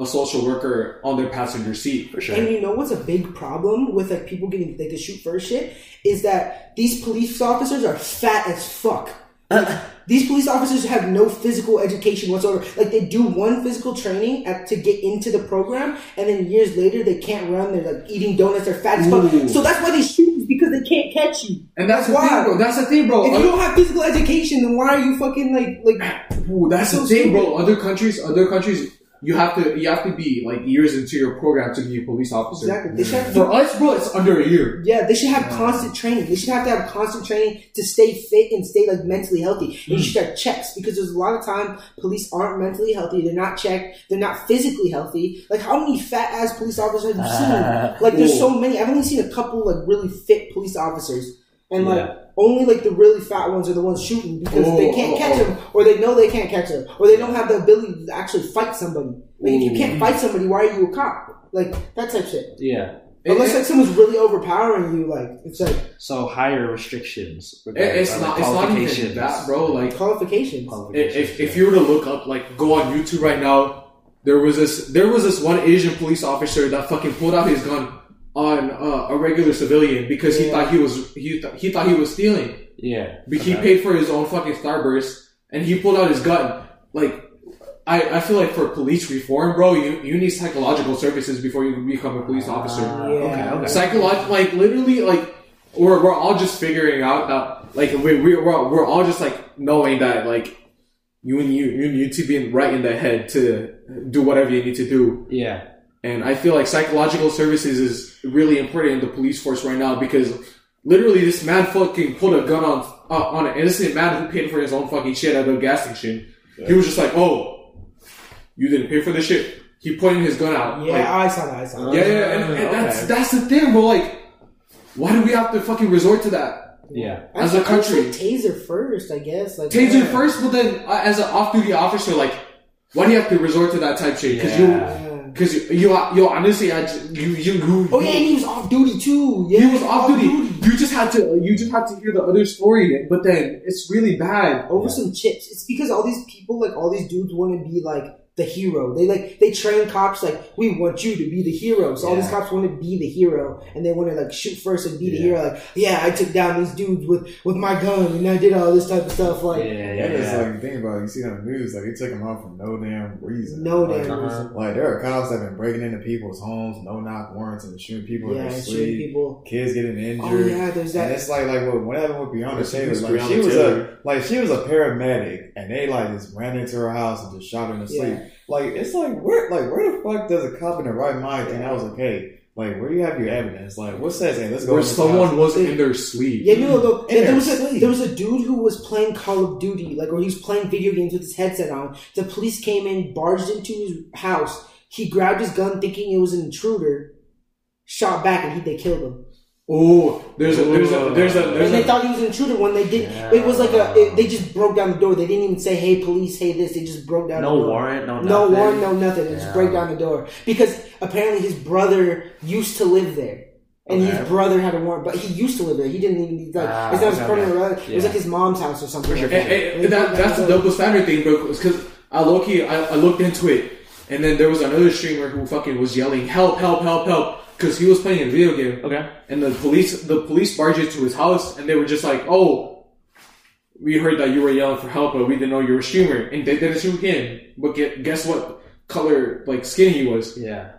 a social worker on their passenger seat for sure. And you know what's a big problem with like people getting they can shoot first shit is that these police officers are fat as fuck. Like, these police officers have no physical education whatsoever. Like, they do one physical training at, to get into the program, and then years later, they can't run. They're, like, eating donuts. They're fat as fuck. So that's why they shoot you, because they can't catch you. And that's the thing, bro. That's the thing, bro. If you don't have physical education, then why are you fucking, like... like Ooh, that's so the thing, stupid. bro. Other countries, other countries... You have to you have to be like years into your program to be a police officer. Exactly. They should have to, for us, bro, it's under a year. Yeah, they should have yeah. constant training. They should have to have constant training to stay fit and stay like mentally healthy. And mm. you should have checks, because there's a lot of time police aren't mentally healthy. They're not checked. They're not physically healthy. Like, how many fat ass police officers have you seen? Uh, like, there's cool. so many. I've only seen a couple like really fit police officers, and yeah. like. Only like the really fat ones are the ones shooting, because oh, they can't oh, catch oh. them, or they know they can't catch them, or they don't have the ability to actually fight somebody. Like, Ooh. if you can't fight somebody, why are you a cop? Like, that type shit. Yeah. Unless it, like someone's really overpowering you, like it's like so higher restrictions. It's not, like it's not even that, bro. Like qualifications. qualifications if yeah. if you were to look up, like, go on YouTube right now, there was this there was this one Asian police officer that fucking pulled out his gun on uh, a regular civilian because yeah. he thought he was he th- he thought he was stealing. Yeah, but okay. he paid for his own fucking Starburst and he pulled out his gun. Like, I, I feel like for police reform, bro, you, you need psychological services before you become a police officer. Uh, yeah. Okay, okay. Psychological, like, literally, like, we're, we're all just figuring out that, like, we, we, we're, we're all just, like, knowing that, like, you you you need to be right in the head to do whatever you need to do. Yeah. And I feel like psychological services is really important in the police force right now because literally this man fucking pulled a gun on, uh, on an innocent man who paid for his own fucking shit at the gas station. Yeah. He was just like, oh, you didn't pay for this shit. He pointed his gun out. Yeah, like, I saw that. I saw that. Yeah, yeah, and, and okay. that's that's the thing, bro. Like, why do we have to fucking resort to that? Yeah, as I, a country, I taser first, I guess. Like, taser yeah. first, but then uh, as an off-duty officer, like, why do you have to resort to that type shit? Because yeah. you, because you, you, you, honestly, I, you, you, you. Oh yeah, and he was off-duty too. Yeah, he was off-duty. off-duty. You just had to, you just had to hear the other story, but then it's really bad over yeah. some chips. It's because all these people, like all these dudes, want to be like the hero. They like they train cops like, we want you to be the hero. So yeah. all these cops want to be the hero and they want to like shoot first and be yeah. the hero. Like, yeah, I took down these dudes with, with my gun and I did all this type of stuff. Like, yeah, yeah. It's yeah. like, think about it. You see on the news, like they took them out for no damn reason. No like, damn reason. Like there are cops that have been breaking into people's homes, no knock warrants, and shooting people yeah, in their sleep. People. Kids getting injured. Oh yeah, there's that. And it's like like well, what happened with Breonna Taylor? Like Breonna she was Taylor. a like she was a paramedic and they like just ran into her house and just shot her in the yeah. sleep. Like, it's like, where like where the fuck does a cop in the right mind think yeah. I was okay? Like, where do you have your evidence? Like, what's that saying? Let's go. Where someone was in their sleep. Yeah, you know, though, there, there, was a, there was a dude who was playing Call of Duty, like, or he was playing video games with his headset on. The police came in, barged into his house. He grabbed his gun thinking it was an intruder, shot back, and he, they killed him. Oh, there's a, there's a, there's a, there's and they a, thought he was an intruder when they didn't. Yeah. It was like a, it, they just broke down the door. They didn't even say, hey, police, hey, this. They just broke down no the door. No warrant, no nothing. No warrant, no nothing. They yeah. just break down the door. Because apparently his brother used to live there. And okay. his brother had a warrant, but he used to live there. He didn't even, like, ah, it's not his permanent brother. It was like his mom's house or something. Sure. Like that. Hey, hey, that, that's the double standard thing, bro. Because I low-key, I, I looked into it. And then there was another streamer who fucking was yelling, help, help, help, help. Because he was playing a video game. Okay. And the police the police barged into his house and they were just like, oh, we heard that you were yelling for help, but we didn't know you were a streamer. And they didn't shoot him. But get, guess what color, like, skin he was? Yeah.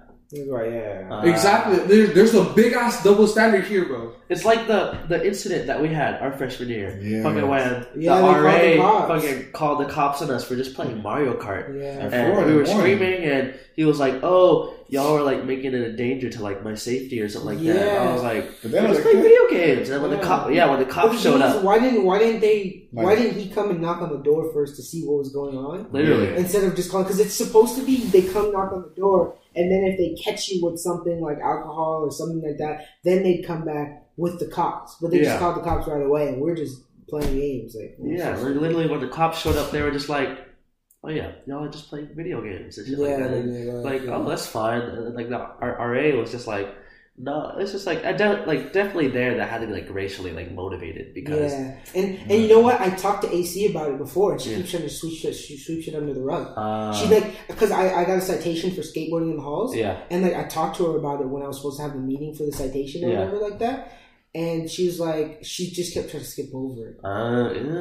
Right, yeah. Uh, exactly. There, there's a big-ass double standard here, bro. It's like the, the incident that we had our freshman year. Yeah. Fucking when yeah, the R A called the fucking called the cops on us for just playing Mario Kart. Yeah. And we were screaming, and he was like, oh, y'all were like making it a danger to like my safety or something like yeah. that. And I was like, I was playing video games. And when yeah. the cop, yeah, when the cops showed up, why didn't why didn't they why, why didn't he come and knock on the door first to see what was going on? Literally, instead of just calling, because it's supposed to be they come knock on the door, and then if they catch you with something like alcohol or something like that, then they'd come back with the cops. But they yeah. just called the cops right away, and we're just playing games. Like yeah, literally, when the cops showed up, they were just like, oh yeah, y'all are just playing video games and shit yeah, like that. And, yeah, like, yeah. oh, that's fine. And, like, the our R A was just like, no, it's just like, I don't like definitely there that had to be like racially like motivated because yeah. And and you know what? I talked to A C about it before, and she yeah. keeps trying to sweep shit, she sweeps it under the rug. Uh, she like because I, I got a citation for skateboarding in the halls. Yeah, and like I talked to her about it when I was supposed to have the meeting for the citation or yeah. whatever like that. And she was like, she just kept trying to skip over it. Uh, yeah,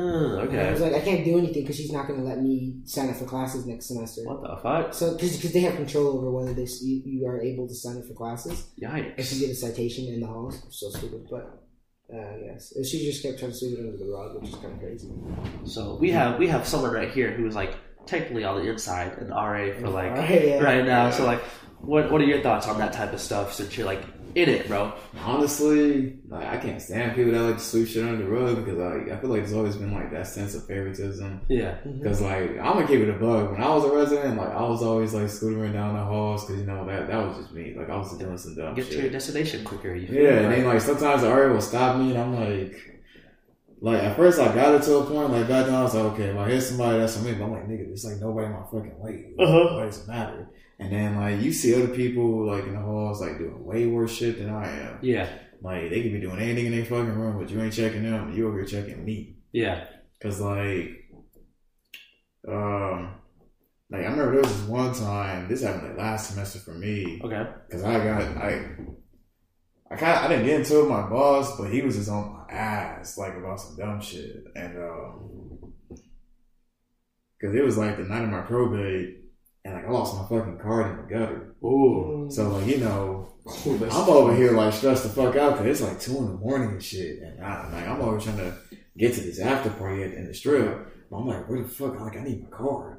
okay. And I was like, I can't do anything because she's not going to let me sign up for classes next semester. What the fuck? So, because they have control over whether they you, you are able to sign up for classes. Yikes. If you get a citation in the halls. I'm so stupid. But, uh, yes. And she just kept trying to sweep it under the rug, which is kind of crazy. So, we have we have someone right here who is, like, technically on the inside, an R A for, like, right, yeah, right now. Yeah. So, like, what what are your thoughts on that type of stuff since you're, like, in it, bro? Honestly, like, I can't stand people that like to sweep shit under the rug because like I feel like there's always been like that sense of favoritism. Yeah. Because mm-hmm. like I'm gonna keep it a bug. When I was a resident, like I was always like scootering down the halls because you know that that was just me. Like I was doing some dumb. Get shit. Get to your destination quicker. You feel yeah, like, and then like sometimes the R A will stop me and I'm like. Like, at first, I got it to a point, like, back then, I was like, okay, well, here's somebody that's for me, but I'm like, nigga, it's like nobody my fucking weight. Like, uh-huh. It doesn't matter. And then, like, you see other people, like, in the halls, like, doing way worse shit than I am. Yeah. Like, they could be doing anything in their fucking room, but you ain't checking them, and you over here checking me. Yeah. Because, like, um, like, I remember there was this one time, this happened, like, last semester for me. Okay. Because I got, like, I kind of, I didn't get into it with my boss, but he was just on my ass, like, about some dumb shit. And, um, because it was, like, the night of my probate, and, like, I lost my fucking card in the gutter. Ooh. So, like, you know, I'm over here, like, stressed the fuck out, because it's, like, two in the morning and shit. And, I, like, I'm over trying to get to this after party in the strip. But I'm like, where the fuck? I'm like, I need my card.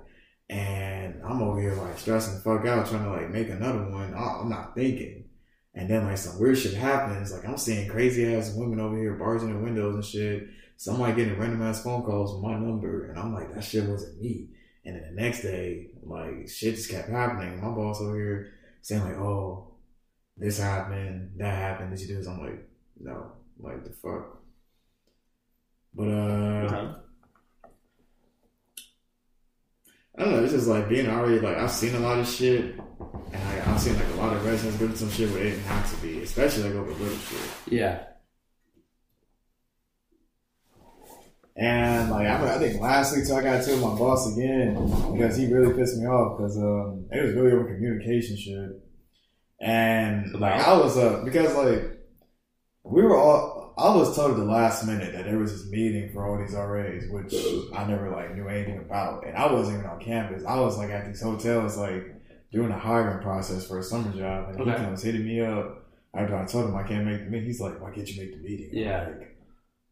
And I'm over here, like, stressing the fuck out, trying to, like, make another one. I'm not thinking. And then, like, some weird shit happens. Like, I'm seeing crazy-ass women over here barging in windows and shit. Somebody getting random-ass phone calls with my number. And I'm like, that shit wasn't me. And then the next day, like, shit just kept happening. My boss over here saying, like, oh, this happened, that happened, did you do this? I'm like, no. Like, the fuck? But, uh... Okay. I don't know. It's just, like, being already, like, I've seen a lot of shit. And I, I've seen, like, a lot of residents go to some shit where they didn't have to be, especially, like, over little shit. Yeah. And, like, I, I think last week, so I got to my boss again, because he really pissed me off, because um, it was really over communication shit. And, like, I was, uh, because, like, we were all, I was told at the last minute that there was this meeting for all these R As, which I never, like, knew anything about. And I wasn't even on campus. I was, like, at these hotels, like, doing a hiring process for a summer job, and okay. he comes hitting me up after I told him I can't make the meeting. He's like, why can't you make the meeting? Yeah. Like,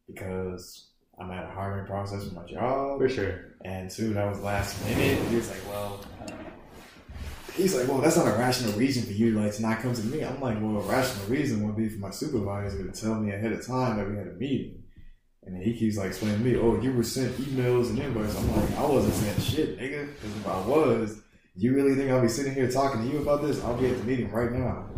because I'm at a hiring process for my job. For sure. And two, that was last minute. He was like, well, he's like, well, that's not a rational reason for you, like, to not come to me. I'm like, well, a rational reason would be for my supervisor to tell me ahead of time that we had a meeting. And then he keeps, like, explaining to me, oh, you were sent emails and invites. I'm like, I wasn't sent shit, nigga. Because if I was, you really think I'll be sitting here talking to you about this? I'll be at the meeting right now.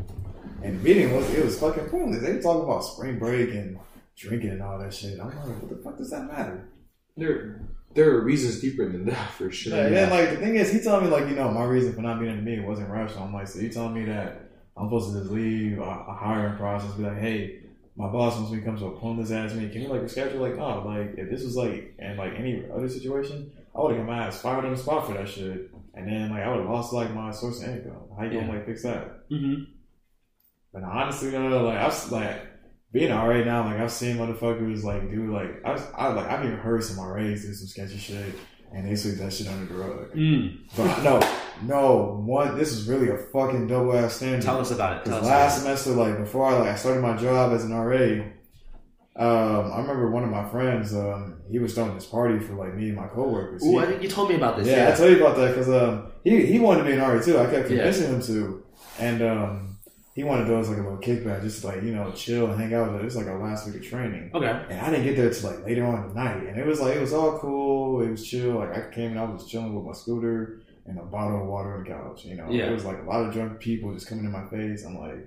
And the meeting was, it was fucking pointless. They were talking about spring break and drinking and all that shit. I'm like, what the fuck does that matter? There there are reasons deeper than that, for sure. Yeah, and then, like, the thing is, he told me, like, you know, my reason for not being at the meeting wasn't rational. I'm like, so you telling me that I'm supposed to just leave a, a hiring process, be like, hey, my boss wants me to come to a pointless ass meeting. Can you, like, reschedule? Like, no, like, if this was, like, in, like, any other situation, I would have got my ass fired on the spot for that shit. And then, like, I would have lost, like, my source of income. How you yeah. gonna, like, fix that? Mm-hmm. But honestly, though, like, I've, like, being an R A now, like, I've seen motherfuckers, like, do, like, I've, I, like, I've even heard some R As do some sketchy shit, and they sweep that shit under the rug. Mm. But no, no, one, this is really a fucking double-ass standard. Tell us about it. Tell us last about semester, it. Like, before I, like, I started my job as an R A, Um, I remember one of my friends, um, he was throwing this party for, like, me and my coworkers. Ooh, he, I think you told me about this. Yeah, yeah. I told you about that, because um, he, he wanted to be an R A too. I kept convincing yeah. him to. And um, he wanted to do us, like, a little kickback, just to, like, you know, chill and hang out with us. It was, like, our last week of training. Okay. And I didn't get there until, like, later on in the night. And it was, like, it was all cool. It was chill. Like, I came and I was just chilling with my scooter and a bottle of water and couch, you know. Yeah. There was, like, a lot of drunk people just coming in my face. I'm like,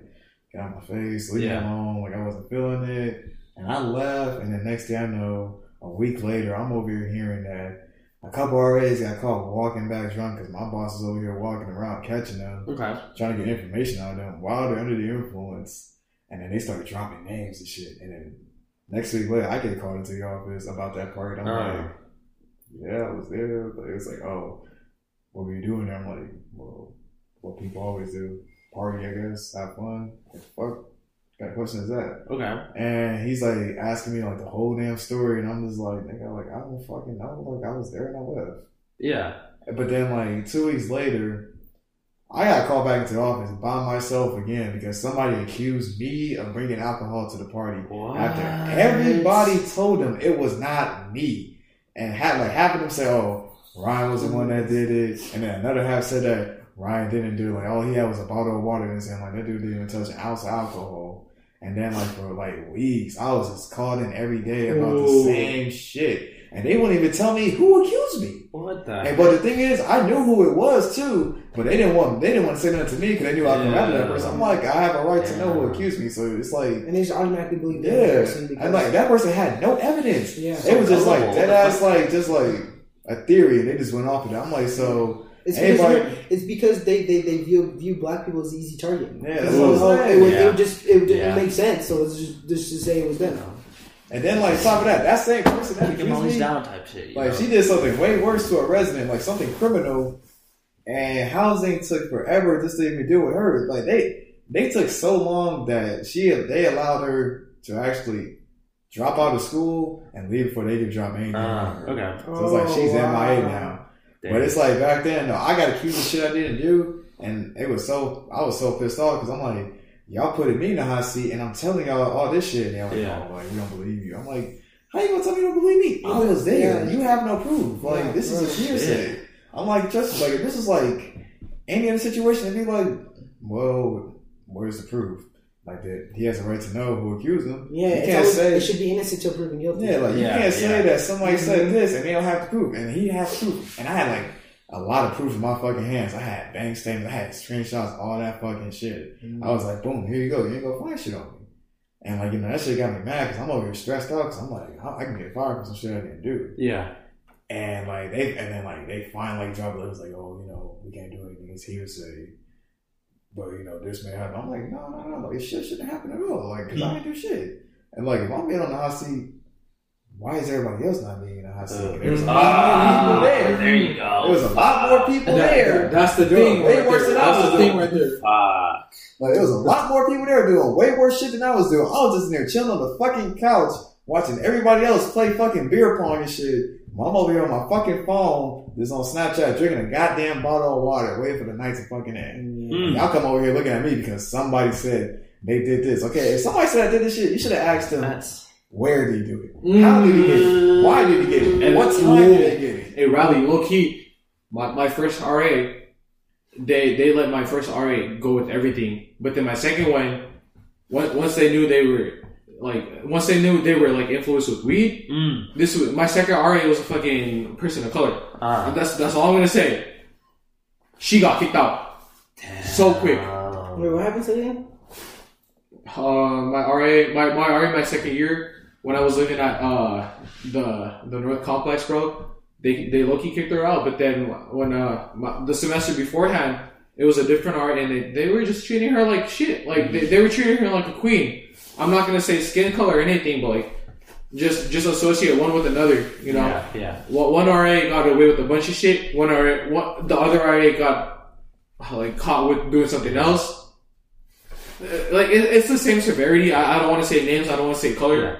get out of my face, leave yeah. me alone. Like, I wasn't feeling it. And I left, and the next day I know, a week later, I'm over here hearing that a couple R As got caught walking back drunk because my boss is over here walking around catching them, okay. trying to get information out of them while they're under the influence. And then they started dropping names and shit. And then next week later, I get called into the office about that part. I'm uh-huh. like, yeah, I was there. But it was like, oh, what were you doing there? I'm like, well, what people always do. Party, I guess. Have fun. What the fuck? That question is that. Okay. And he's like asking me like the whole damn story, and I'm just like, nigga, like I don't fucking know. Like I was there and I left. Yeah. But then like two weeks later, I got called back into the office by myself again because somebody accused me of bringing alcohol to the party. What? After everybody told them it was not me, and had like half of them say, "Oh, Ryan was the one that did it," and then another half said that Ryan didn't do it. Like all he had was a bottle of water and saying like that dude didn't even touch an ounce of alcohol. And then, like, for, like, weeks, I was just called in every day about Ooh. The same shit. and they wouldn't even tell me who accused me. What the? And, but the thing is, I knew who it was too, but they didn't want they didn't want to say nothing to me because they knew I could rap that person. I'm like, I have a right yeah. to know who accused me, so it's like, and they just automatically believe that yeah. person. I'm like, that person had no evidence. Yeah, it so was just like that ass, like just like a theory, and they just went off of it. I'm like, so. It's because, it's because they, they, they view view black people as an easy target. Yeah, that's so what it, would, yeah. it would just it would yeah. make sense. So it's just just to say it was them. And then like top of that, that same person that accused me, down type shit, like know? She did something way worse to a resident, like something criminal, and housing took forever just to even deal with her. Like they they took so long that she they allowed her to actually drop out of school and leave before they could drop anything. Uh, okay, so it's like she's wow. M I A now. Damn. But it's like back then, no, I got accused of shit I didn't do, and it was so I was so pissed off because I'm like, y'all putting me in the hot seat, and I'm telling y'all all this shit, and they're like, yeah. oh, like, we don't believe you. I'm like, how you gonna tell me you don't believe me? I was there. Yeah. You have no proof. Like yeah, this bro, is a hearsay. Yeah. I'm like, just like if this is like any other situation, it'd be like, well, where's the proof? Like that, he has a right to know who accused him. Yeah, you can't say it should be innocent till proven guilty. Yeah, like yeah, you can't yeah. say that somebody mm-hmm. said this and they don't have the proof, and he has proof. And I had like a lot of proof in my fucking hands. I had bank statements, I had screenshots, all that fucking shit. Mm-hmm. I was like, boom, here you go, you ain't gonna find shit on me. And like you know, that shit got me mad because I'm over here stressed out because I'm like, I can get fired for some shit I didn't do. Yeah. And like they, and then like they finally dropped it. It was like, oh, you know, we can't do anything. It's hearsay. But you know, this may happen. I'm like, no, no, no, like shit shouldn't happen at all. Like, cause I ain't do shit. And like, if I'm being on the hot seat, why is everybody else not being in the hot seat? Uh, there was a lot more people there. There you go. There was a lot more people that, there. That's the thing. Way worse than I was doing. Right there. Fuck. Like, there was a lot more people there doing way worse shit than I was doing. I was just in there chilling on the fucking couch, watching everybody else play fucking beer pong and shit. Well, I'm over here on my fucking phone, just on Snapchat, drinking a goddamn bottle of water, waiting for the night to fucking end. Mm. Y'all come over here looking at me because somebody said they did this. Okay, if somebody said I did this shit, you should have asked them, That's... where did he do it? Mm. How did he get it? Why did he get it? And what time did they get it? Hey, Riley, low key, my, my first R A, they, they let my first R A go with everything. But then my second one, once they knew they were... Like, once they knew they were, like, influenced with weed, mm. this was, my second R A was a fucking person of color. Uh. That's that's all I'm going to say. She got kicked out. Damn. So quick. Wait, what happened to them? Uh, my R A, my, my R A, my second year, when I was living at uh the the North Complex, bro, they, they low-key kicked her out. But then when uh my, the semester beforehand, it was a different R A, and they, they were just treating her like shit. Like, mm-hmm. they, they were treating her like a queen. I'm not gonna say skin color or anything, but like just just associate one with another, you know. Yeah, yeah. Well, one R A got away with a bunch of shit. One R A, one, the other R A got like caught with doing something else. Like it, it's the same severity. I, I don't want to say names. I don't want to say color. Yeah.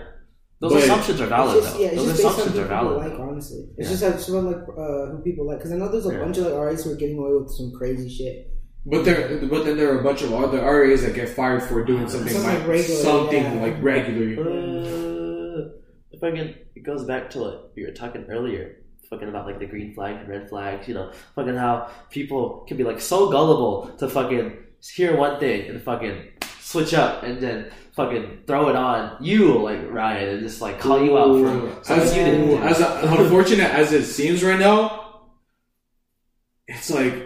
Those but assumptions are valid, just, though. Yeah, Those assumptions are valid. Like, honestly, it's yeah. just like someone like uh, who people like. Because I know there's a yeah. bunch of like R As who are getting away with some crazy shit. But there, but then there are a bunch of other R As that get fired for doing something, something like regular, something yeah. like regular. Uh, if I mean, it goes back to what we were talking earlier, fucking about like the green flag, red flags, you know, fucking how people can be like so gullible to fucking hear one thing and fucking switch up and then fucking throw it on you, like Ryan, and just like call ooh, you out for as you didn't. As unfortunate as it seems right now, it's like.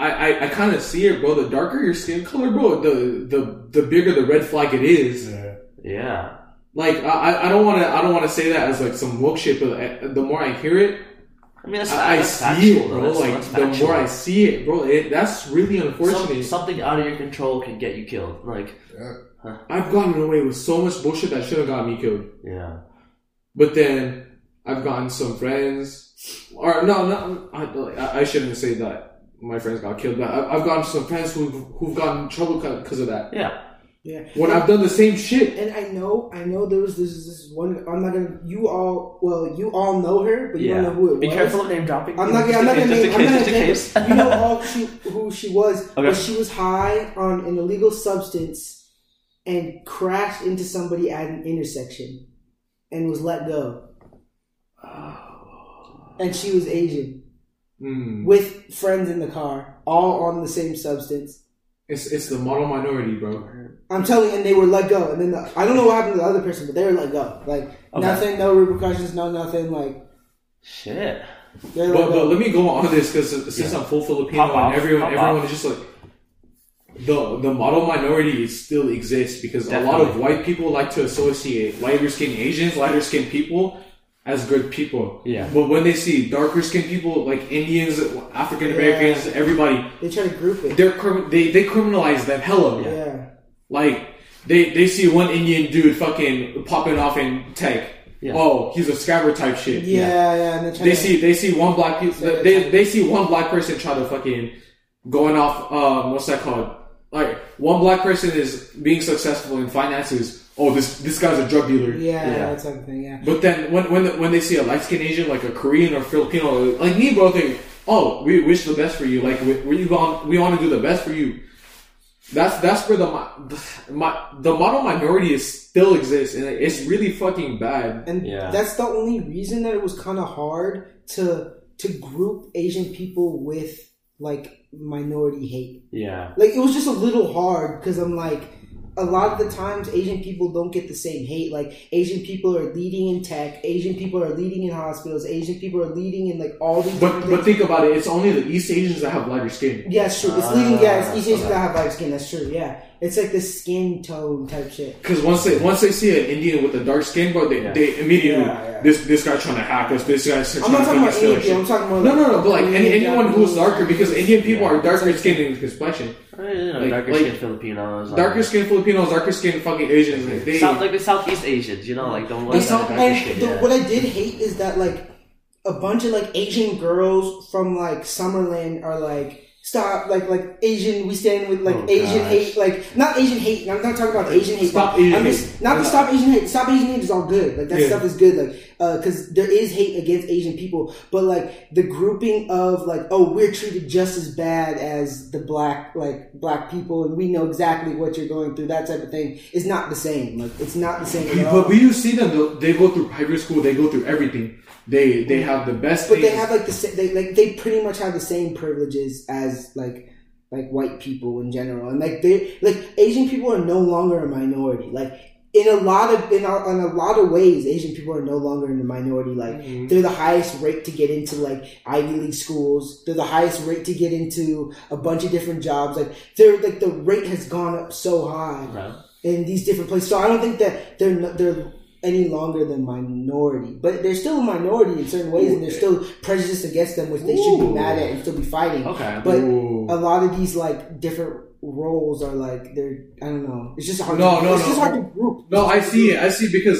I, I, I kind of see it, bro. The darker your skin color, bro, the the, the bigger the red flag it is. Yeah. yeah. Like I I don't want to I don't want to say that as like some woke shit, but I, the more I hear it, I mean, that's, I, that's I see factual, it, bro. That's, like that's the more I see it, bro, it, that's really unfortunate. Some, something out of your control can get you killed. Like yeah. huh. I've gotten away with so much bullshit that should have got me killed. Yeah. But then I've gotten some friends, or no, no, I I shouldn't say that. My friends got killed, but I've gotten some friends who've, who've gotten in trouble because of that. Yeah. Yeah. When I've done the same shit. And I know, I know there was this, this one, I'm not gonna, you all, well, you all know her, but you yeah. don't know who it Be was. Be careful of name dropping. I'm not, yeah, I'm not gonna name, I'm not gonna name, you know all she, who she was, okay. But she was high on an illegal substance and crashed into somebody at an intersection and was let go. Oh. And she was Asian. Mm. With friends in the car, all on the same substance, It's it's the model minority, bro. I'm telling you, and they were let go. And then the, I don't know what happened to the other person, but they were let go. Like, okay. Nothing, no repercussions, no nothing. Like, shit. But, but let me go on this, because since yeah. I'm full Filipino Pop and everyone, off. everyone Pop is just like, the the model minority still exists, because Definitely. a lot of white people like to associate lighter-skinned Asians, lighter-skinned people as good people. Yeah. But when they see darker-skinned people, like Indians, African-Americans, yeah. everybody. They try to group it. They're, they, they criminalize them hella. Yeah. yeah. Like, they, they see one Indian dude fucking popping off in tech. Yeah. Oh, he's a scabber type shit. Yeah, yeah. yeah and they to, see they see one black people, they, they they see one black person try to fucking going off. Um, what's that called? Like, one black person is being successful in finances. Oh, this this guy's a drug dealer. Yeah, yeah. that's something. Yeah. But then when when the, when they see a light skinned Asian, like a Korean or Filipino, like me, bro, think, oh, we wish the best for you. Like we we want we want to do the best for you. That's that's where the my, the model minority is still exists, and it's really fucking bad. And yeah. that's the only reason that it was kind of hard to to group Asian people with like minority hate. Yeah, like it was just a little hard because I'm like, a lot of the times Asian people don't get the same hate. Like Asian people are leading in tech, Asian people are leading in hospitals, Asian people are leading in like all these. But but think about it, it's only the East Asians that have lighter skin. Yeah, that's true. It's uh, leading. Yeah, it's East Asians okay. that have lighter skin. That's true. Yeah, it's like the skin tone type shit. Because once they once they see an Indian with a dark skin, bro, they yeah. they immediately yeah, yeah. this this guy trying to hack us. This guy's trying I'm not to talking about Indian. Shit. I'm talking about no no no. But like Indian, any, anyone who's darker, because Indian people yeah. are darker skinned in complexion. You know, like, darker like, skinned Filipinos, darker skinned Filipinos, darker skinned fucking Asians. Like, they, South, like the Southeast Asians, you know, like don't worry about it. Yeah. What I did hate is that like a bunch of like Asian girls from like Summerlin are like stop, like like Asian. We stand with like oh, Asian gosh. hate, like not Asian hate. I'm not talking about Asian hate. Stop Asian I'm just, hate. Not to stop Asian hate. Stop Asian hate is all good. Like that yeah. stuff is good. Like. Because uh, there is hate against Asian people, but like the grouping of like, oh, we're treated just as bad as the black like black people, and we know exactly what you're going through. That type of thing is not the same. Like it's not the same. At but all. We do see them. Though. They go through private school. They go through everything. They they have the best. But things. They have like the they like they pretty much have the same privileges as like. Like white people in general, and like they like Asian people are no longer a minority. Like. In a lot of in a, in a lot of ways, Asian people are no longer in the minority. Like mm-hmm. they're the highest rate to get into like Ivy League schools. They're the highest rate to get into a bunch of different jobs. Like they're like the rate has gone up so high right. in these different places. So I don't think that they're they're any longer than minority, but they're still a minority in certain ways, Ooh, and there's still prejudice against them, which they Ooh. should be mad at and still be fighting. Okay, but Ooh. a lot of these like different. roles are like they're I don't know. It's just hard. No, to, no, it's no. just hard to group. No, I see. I see because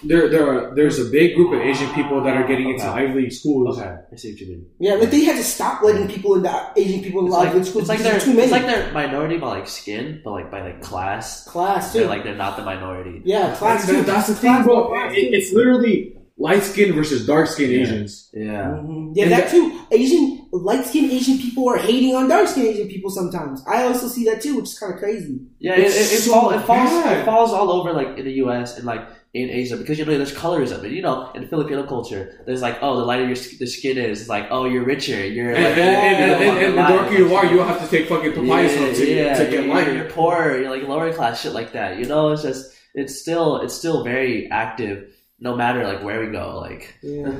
there, there are there's a big group of Asian people that are getting okay. into Ivy League schools. Okay, I see what you mean. Yeah, like they had to stop letting people into Asian people in Ivy League schools. It's like they're too many. It's like they're minority by like skin, but like by like class. Class. They're too. Like they're not the minority. Yeah, class. Like, that's the thing, bro. It, it's literally light skin versus dark skin yeah. Asians. Yeah. Mm-hmm. Yeah, and that too. Asian. Light-skinned Asian people are hating on dark-skinned Asian people sometimes. I also see that too, which is kind of crazy. Yeah, it, it, it, so fall, it falls it falls all over, like, in the U S and, like, in Asia. Because, you know, there's colorism. And, you know, in Filipino culture, there's, like, oh, the lighter your the skin is, it's like, oh, you're richer. You're And, like, and, and, and, and the darker you are, you don't have to take fucking papayas yeah, to, yeah, to get lighter. You're poorer. You're, like, lower-class shit like that. You know, it's just, it's still, it's still very active, no matter, like, where we go. Like, yeah.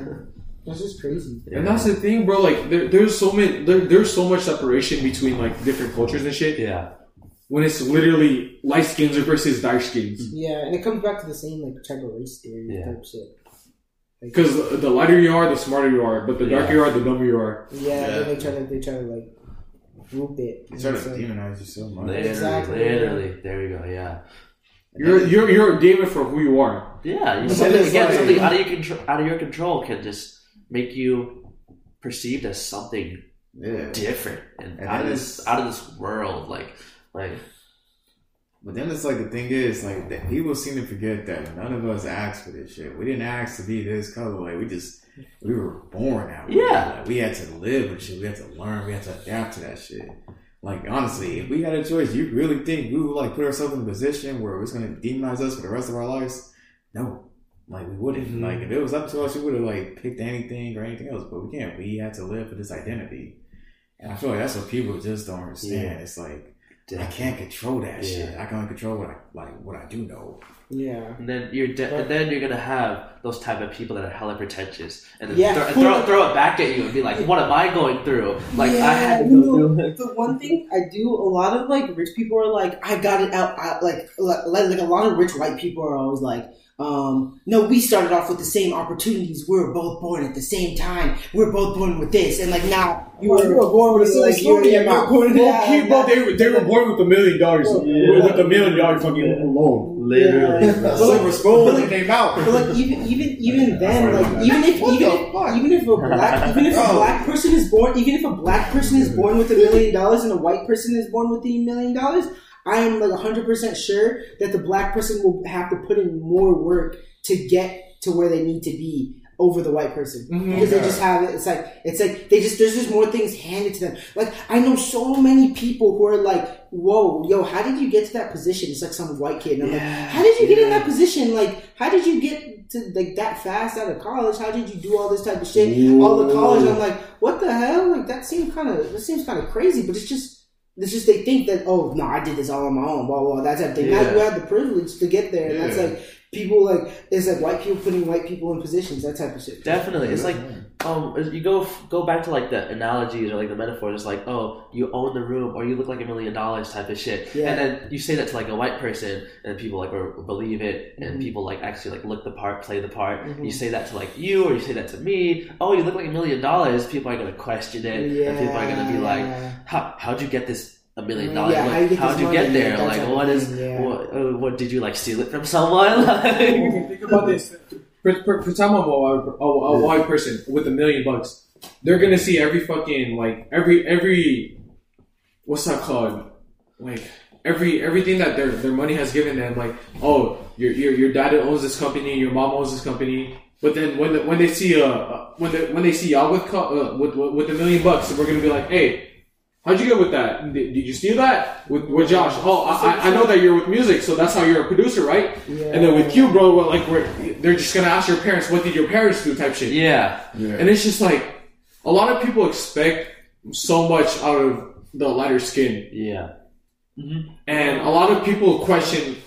That's just crazy. Yeah. And that's the thing, bro. Like, there, there's so many, there, there's so much separation between like different cultures and shit. Yeah. When it's literally light skins versus dark skins. Yeah, and it comes back to the same like type of race theory yeah. type shit. Because like, the, the lighter you are, the smarter you are. But the yeah. darker you are, the dumber you are. Yeah, yeah. They try to, they try to like group it. They try to demonize you so much. Literally, exactly. Literally, there we go. Yeah. You're you're you're David for who you are. Yeah. You something, again, like, something out of your control, out of your control can just. Make you perceived as something yeah. different and, and out of this out of this world, like like. But then it's like the thing is, like that people seem to forget that none of us asked for this shit. We didn't ask to be this color. Like we just we were born out. Yeah, like, we had to live with shit. We had to learn. We had to adapt to that shit. Like honestly, if we had a choice, you really think we would like put ourselves in a position where it's gonna demonize us for the rest of our lives? No. Like, we wouldn't, mm-hmm. like, if it was up to us, we would have, like, picked anything or anything else, but we can't. We had to live for this identity. And I feel like that's what people just don't understand. Yeah. It's like, I can't control that yeah. shit. I can't control what I like what I do know. Yeah. And then you're de- but, and then you're gonna have those type of people that are hella pretentious and then yeah, th- throw throw it back at you and be like, what am I going through? Like yeah, I had to go no, through it. The one thing I do, a lot of like rich people are like, I got it out, out like, like like a lot of rich white people are always like, Um, no, we started off with the same opportunities. We were both born at the same time. We were both born with this, and like now you were, you were born with a like you were in your mouth. They were they were born with a million dollars, yeah. with a million dollars fucking alone, literally. Yeah. So like we're spoiling like, their mouth. But like even even even then, like even if even even if a black even if a black person is born even if a black person is born with a million dollars and a white person is born with a million dollars. I am like one hundred percent sure that the black person will have to put in more work to get to where they need to be over the white person. Mm-hmm. Because they just have it. It's like, it's like, they just, there's just more things handed to them. Like, I know so many people who are like, whoa, yo, how did you get to that position? It's like some white kid. And I'm yeah, like, how did you yeah. get in that position? Like, how did you get to like that fast out of college? How did you do all this type of shit? Ooh. All the college. I'm like, what the hell? Like, that seems kind of, that seems kind of crazy, but it's just, It's just they think that, oh, no, I did this all on my own, blah, blah, that's that thing. Yeah. Now you had the privilege to get there. And yeah. that's like people like, it's like white people putting white people in positions, that type of shit. Definitely. It's like, um, you go go back to like the analogies or like the metaphors. It's like, oh, you own the room or you look like a million dollars type of shit. Yeah. And then you say that to like a white person and people like or believe it and mm-hmm. people like actually like look the part, play the part. Mm-hmm. You say that to like you or you say that to me. Oh, you look like a million dollars. People are going to question it. Yeah. And people are going to be like, How, how'd you get this a million dollars? Yeah, like, how how'd you get there? Like, what is, yeah. what, uh, what, did you like steal it from someone? Like, think about this. For, for, for time of a, a, a white person with a million bucks, they're gonna see every fucking, like, every, every, what's that called? Like, every, everything that their, their money has given them, like, oh, your, your, your dad owns this company, your mom owns this company. But then when, the, when they see, uh, when they, when they see y'all with, uh, with, with a million bucks, we're gonna be like, hey, how'd you get with that? Did, did you steal that? With, with Josh, oh, I, I know that you're with music, so that's how you're a producer, right? Yeah. And then with you, bro, we're like we're, they're just gonna ask your parents, what did your parents do, type shit. Yeah. yeah. And it's just like, a lot of people expect so much out of the lighter skin. Yeah. Mm-hmm. And a lot of people question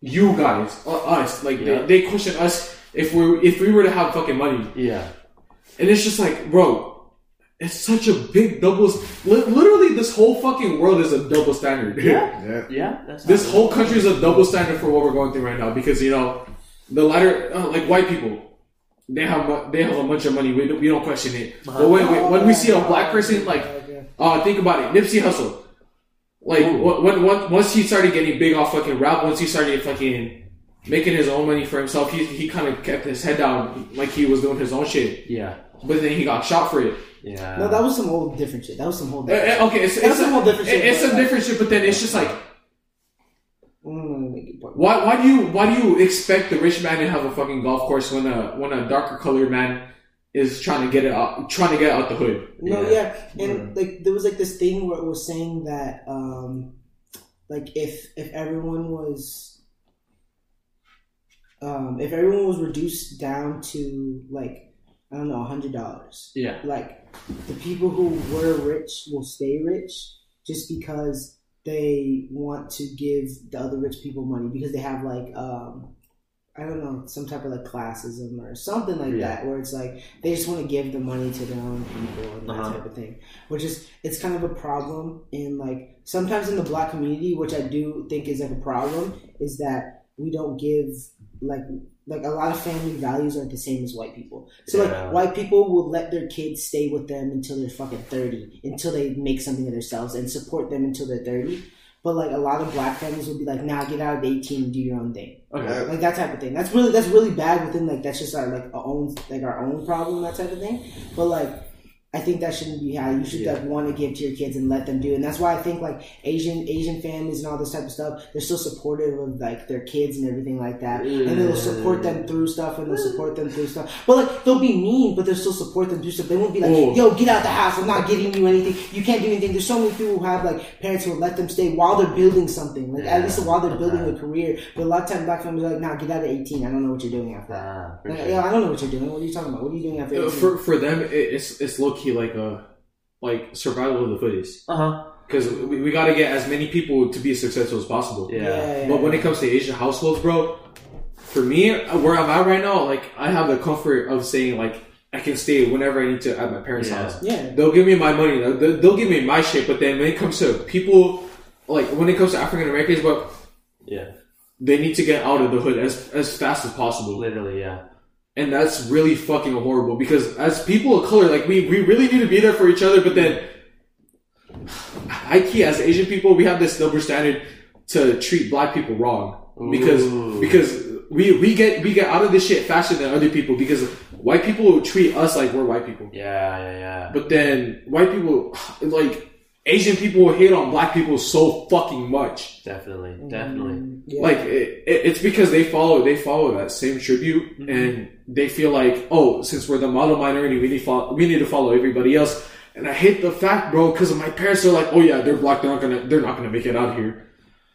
you guys, us, like yeah. they, they question us if we if we were to have fucking money. Yeah. And it's just like, bro, it's such a big double... Literally, this whole fucking world is a double standard. Yeah, yeah. yeah that's this whole country is a double standard for what we're going through right now. Because, you know, the latter... Uh, like, white people, they have they have a bunch of money. We don't, we don't question it. But when, when we see a black person, like... Uh, think about it. Nipsey Hussle. Like, when, when, once he started getting big off fucking rap, once he started fucking making his own money for himself, he, he kind of kept his head down like he was doing his own shit. Yeah. But then he got shot for it. Yeah. No, that was some whole different shit. That was some whole different uh, okay, it's, it's some whole different shit. It's some like, different shit, but then it's just like, why why do you why do you expect the rich man to have a fucking golf course when a when a darker colored man is trying to get it out trying to get out the hood? No, yeah. yeah. And yeah. like there was like this thing where it was saying that um like if if everyone was um if everyone was reduced down to like I don't know, a hundred dollars. Yeah. Like the people who were rich will stay rich just because they want to give the other rich people money because they have like um, I don't know, some type of like classism or something like yeah. that where it's like they just want to give the money to their own people and that uh-huh. type of thing. Which is it's kind of a problem in like sometimes in the black community, which I do think is like a problem, is that we don't give like Like, a lot of family values aren't the same as white people. So, yeah. like, white people will let their kids stay with them until they're fucking thirty, until they make something of themselves and support them until they're thirty. But, like, a lot of black families will be like, nah, get out at eighteen and do your own thing. Okay. Like, that type of thing. That's really that's really bad within, like, that's just our, like, our own, like, our own problem, that type of thing. But, like... I think that shouldn't be how you should yeah. like want to give to your kids and let them do it. And that's why I think like Asian Asian families and all this type of stuff, they're so supportive of like their kids and everything like that. Yeah. And they'll support them through stuff and they'll support them through stuff. But like they'll be mean, but they'll still support them through stuff. They won't be like, Whoa. yo, get out the house, I'm not giving you anything. You can't do anything. There's so many people who have like parents who will let them stay while they're building something. Like yeah. at least while they're building uh-huh. a career. But a lot of times black families are like, nah, get out at eighteen. I don't know what you're doing after that. Uh, like, sure. Yeah, I don't know what you're doing. What are you talking about? What are you doing after eighteen? For for them it's it's low key. Like a like survival of the fittest. Uh huh. Because we, we got to get as many people to be as successful as possible. Yeah. yeah. But when it comes to Asian households, bro, for me, where I'm at right now, like, I have the comfort of saying, like, I can stay whenever I need to at my parents' yeah. house. Yeah. They'll give me my money. They'll, they'll give me my shit. But then when it comes to people, like, when it comes to African Americans, but yeah, they need to get out of the hood as as fast as possible. Literally, yeah. And that's really fucking horrible because as people of color, like, we, we really need to be there for each other. But then, I key as Asian people, we have this double standard to treat black people wrong because Ooh. because we we get we get out of this shit faster than other people because white people treat us like we're white people. Yeah, yeah, yeah. But then white people, like, Asian people hate on black people so fucking much. Definitely, definitely. Mm, yeah. Like, it, it, it's because they follow they follow that same tribute, mm-hmm. and they feel like, oh, since we're the model minority, we need fo- we need to follow everybody else. And I hate the fact, bro, because my parents are like, oh yeah, they're black, they're not gonna, they're not gonna make it out here.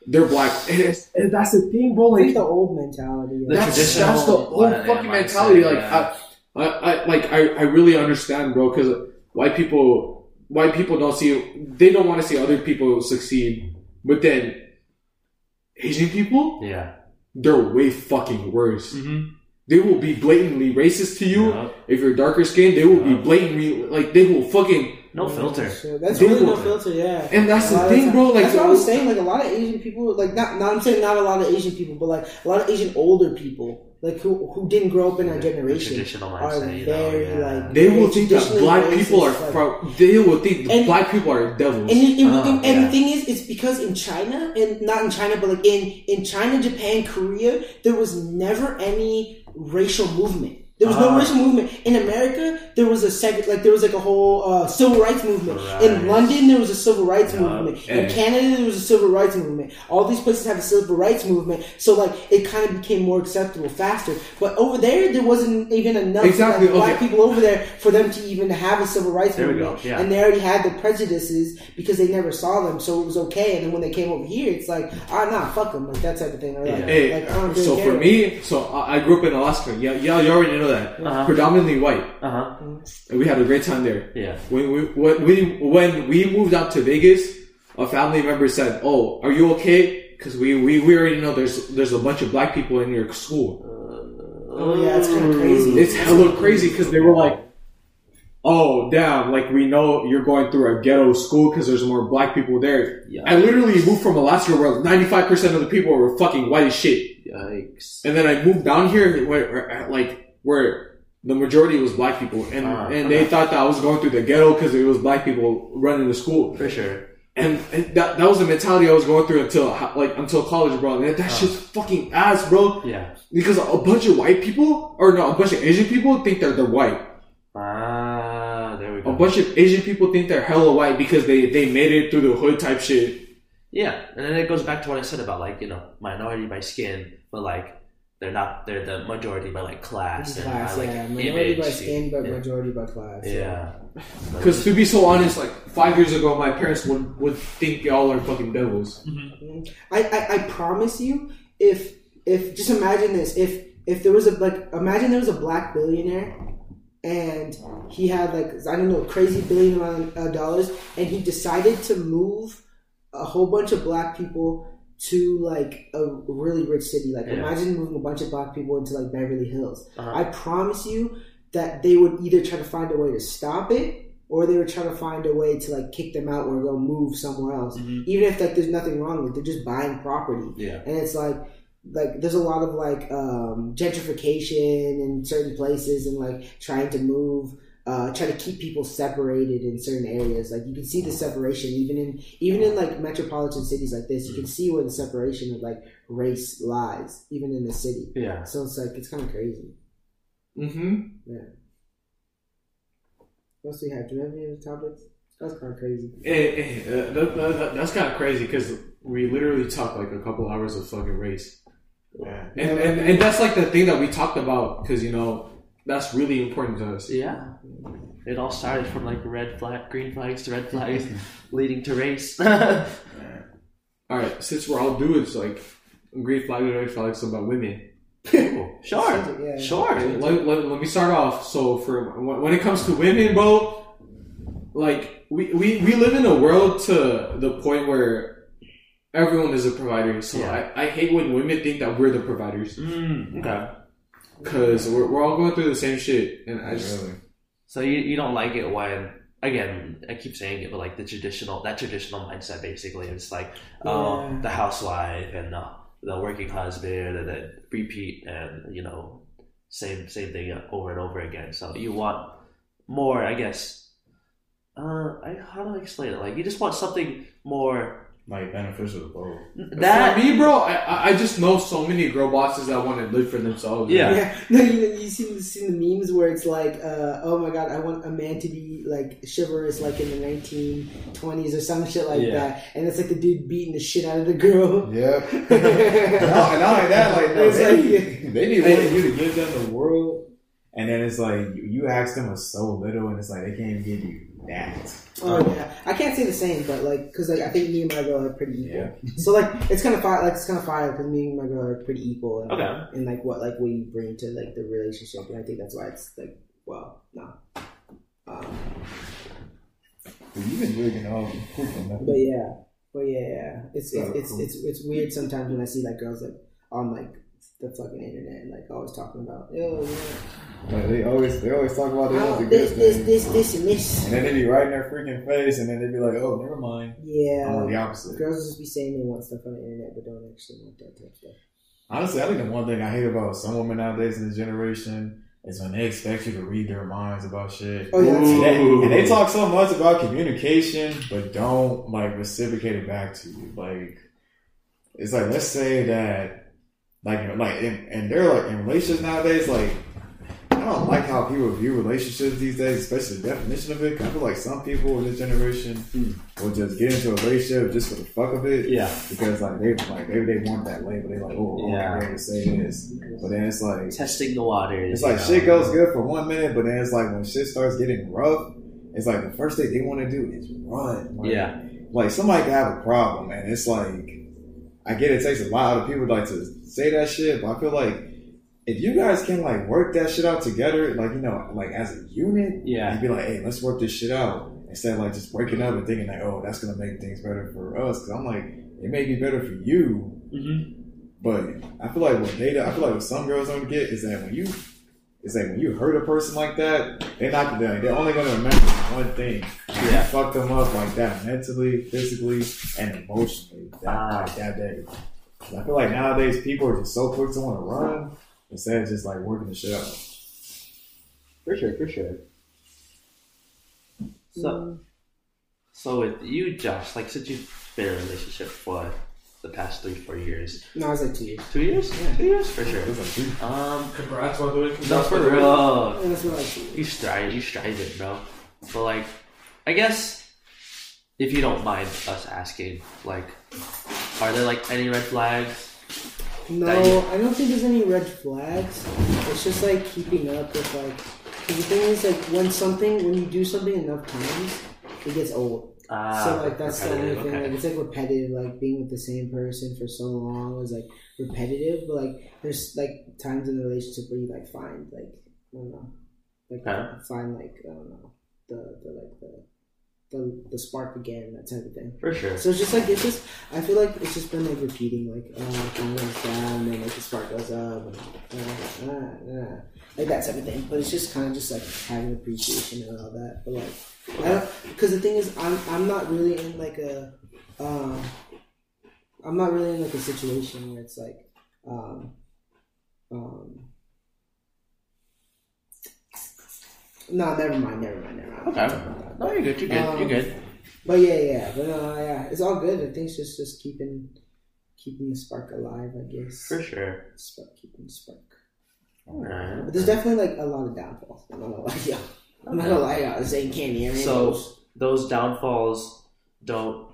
They're black, and, it's, and that's the thing, bro. Like, that's the old mentality. The that's, that's the old fucking mentality. Like, yeah. I, I, I, like I, I really understand, bro, because white people. White people don't see, they don't want to see other people succeed, but then Asian people, yeah, they're way fucking worse. Mm-hmm. They will be blatantly racist to you yeah. if you're darker skinned. They will yeah. be blatantly, like, they will fucking no filter. Sure. That's they really will, no filter, yeah. And that's the thing, bro. Like, that's what I was saying. Like, a lot of Asian people, like, not, not I'm saying not a lot of Asian people, but like a lot of Asian older people. Like, who who didn't grow up in our generation, traditional mindset, are very, you know, yeah. like, they will think that black racist, people are like, pro- they will think and, black people are devils. And, it, it, oh, and yeah. the thing is, it's because in China, and not in China, but like in, in China, Japan, Korea, there was never any racial movement. There was uh, no racial movement. In America, there was a second, like, there was like a whole uh, civil rights movement. Right. In London, there was a civil rights uh, movement. Okay. In Canada, there was a civil rights movement. All these places have a civil rights movement. So, like, it kind of became more acceptable faster. But over there, there wasn't even enough exactly. black okay. people over there for them to even have a civil rights there movement. Yeah. And they already had the prejudices because they never saw them. So it was okay. And then when they came over here, it's like, ah, nah, fuck them. Like, that type of thing. Like, yeah. hey, like, I don't really so care. For me, so I grew up in Alaska. Yeah, yeah, you already know that uh-huh. predominantly white, uh-huh. and we had a great time there. Yeah. When we when we when we moved out to Vegas, a family member said, "Oh, are you okay? Because we, we, we already know there's there's a bunch of black people in your school." Uh, oh yeah, it's kind of crazy. It's hella crazy because they were like, "Oh damn, like we know you're going through a ghetto school because there's more black people there." Yeah. I literally moved from Alaska where ninety-five percent of the people were fucking white as shit. Yikes. And then I moved down here where like. Where the majority was black people, and uh, and they uh, thought that I was going through the ghetto because it was black people running the school. For sure. And, and that that was the mentality I was going through until like until college, bro. And that, that uh, shit's fucking ass, bro. Yeah. Because a bunch of white people, or no, a bunch of Asian people think that they're white. Ah, uh, there we go. A bunch of Asian people think they're hella white because they, they made it through the hood type shit. Yeah, and then it goes back to what I said about, like, you know, minority by skin, but like. They're not. They're the majority by like class. Class, and by, like, yeah. Minority image. By skin, but yeah. majority by class. Yeah. Because yeah. to be so honest, like five years ago, my parents would, would think y'all are fucking devils. Mm-hmm. I, I I promise you, if if just imagine this, if if there was a like imagine there was a black billionaire, and he had like I don't know a crazy billion amount of dollars, and he decided to move a whole bunch of black people. To like a really rich city, like yeah. imagine moving a bunch of black people into like Beverly Hills. Uh-huh. I promise you that they would either try to find a way to stop it, or they would try to find a way to like kick them out or go move somewhere else. Mm-hmm. Even if like there's nothing wrong with it, they're just buying property. Yeah, and it's like like there's a lot of like um, gentrification in certain places and like trying to move. Uh, try to keep people separated in certain areas. Like you can see the separation, even in even in like metropolitan cities like this, you can see where the separation of like race lies, even in the city. Yeah. So it's like it's kind of crazy. Mm-hmm. Yeah. What else do you have? Do you have any other topics? That's kind of crazy. Hey, hey, uh, that, that, that's kind of crazy because we literally talked like a couple hours of fucking race. Yeah. And and, and that's like the thing that we talked about because you know. That's really important to us. Yeah. It all started from like red flag, green flags to red flags leading to race. Alright, since we're all dudes, like green flags and red flags about women. Cool. Sure. Yeah. Sure. Let, let, let me start off. So for when it comes to women, bro, like we, we, we live in a world to the point where everyone is a provider. So yeah. I, I hate when women think that we're the providers. Mm, okay. Because we're, we're all going through the same shit. And I just... Really? So you, you don't like it when... Again, I keep saying it, but like the traditional, that traditional mindset, basically, it's like um, yeah. the housewife and the, the working husband, and then repeat, and you know, same same thing over and over again. So you want more, I guess. Uh, I, how do I explain it? Like you just want something more, like beneficial to both. That for me, bro, I I just know so many girl bosses that want to live for themselves. Yeah, yeah. No, you you seen seen the memes where it's like, uh, oh my god, I want a man to be like chivalrous, like in the nineteen twenties or some shit like yeah. that, and it's like the dude beating the shit out of the girl. Yeah, no, and not like that. Like, no, they, like yeah. they be wanting you to give them the world, and then it's like you ask them with so little, and it's like they can't give you. That. Oh yeah, I can't say the same, but like, cause like I think me and my girl are pretty equal. Yeah. So like, it's kind of fire. Like it's kind of fire because me and my girl are pretty equal. And, okay. Like, and like what like what you bring to like the relationship, and I think that's why it's like, well, nah. Um, You've been drinking all the cooking. But yeah, but yeah, yeah. It's it's, it's it's it's it's weird sometimes when I see like girls like on like the fucking internet and like always talking about, yo. Yeah. Like they always they always talk about they want the good thing. This, this, this, and this. And then they be right in their freaking face, and then they be like, oh, never mind. Yeah. Or the opposite. Girls just be saying they want stuff on the internet, but don't actually want that type of stuff. Honestly, I think the one thing I hate about some women nowadays in this generation is when they expect you to read their minds about shit. Oh, yeah. And, and they talk so much about communication, but don't, like, reciprocate it back to you. Like, it's like, let's say that, like, like and, and they're, like, in relationships nowadays, like, I don't like how people view relationships these days, especially the definition of it. I feel like some people in this generation mm. will just get into a relationship just for the fuck of it. Yeah. Because like they like they, they want that way, but they like, oh, yeah. I'm gonna say this. But then it's like testing the waters. It's like know. Shit goes good for one minute, but then it's like when shit starts getting rough, it's like the first thing they want to do is run. Like, yeah. Like somebody can have a problem, and it's like I get it takes a lot of people like to say that shit, but I feel like if you guys can like work that shit out together, like you know, like as a unit, yeah, you'd be like, hey, let's work this shit out instead of like just waking up and thinking like, oh, that's gonna make things better for us. Because I'm like, it may be better for you, mm-hmm. but I feel like what they, I feel like what some girls don't get is that when you, it's like when you hurt a person like that, they're not gonna, they're only gonna remember one thing. Yeah, you fuck them up like that mentally, physically, and emotionally. That ah. like, that day. I feel like nowadays people are just so quick to want to run. Instead of just like working the shit out. For sure, for sure. So, so with you, Josh, like since you've been in a relationship for the past three, four years. No, I was like two years. Two years? Yeah, two years for sure. It was like two. Um, congrats on doing it. No, for real. Yeah, that's what I see. You strive, you strive it, bro. But like, I guess if you don't mind us asking, like, are there like any red flags? No, I don't think there's any red flags. It's just like keeping up with like. Cause the thing is like when something when you do something enough times, it gets old. Ah, so like that's the only thing. Okay. Like it's like repetitive. Like being with the same person for so long is like repetitive. But like there's like times in the relationship where you like find like I don't know, like huh? find like I don't know the the like the. The, the spark again, that type of thing. For sure. So it's just like, it's just, I feel like it's just been like repeating, like, oh, uh, the one goes down, and then like the spark goes up, and uh, uh, uh, like that type of thing. But it's just kind of just like having appreciation and all that. But like, I don't, because the thing is, I'm, I'm not really in like a, um, I'm not really in like a situation where it's like, um, um, No, never mind, never mind, never mind. Okay. No, you're good, you're good, um, you're good. But yeah, yeah, but no, uh, yeah, it's all good. I think it's just, just keeping keeping the spark alive, I guess. For sure. Spark, keeping the spark. Alright. But there's definitely like a lot of downfalls. I'm not gonna lie, y'all. I'm not gonna lie, y'all. This ain't candy. I mean, so, those, those downfalls don't,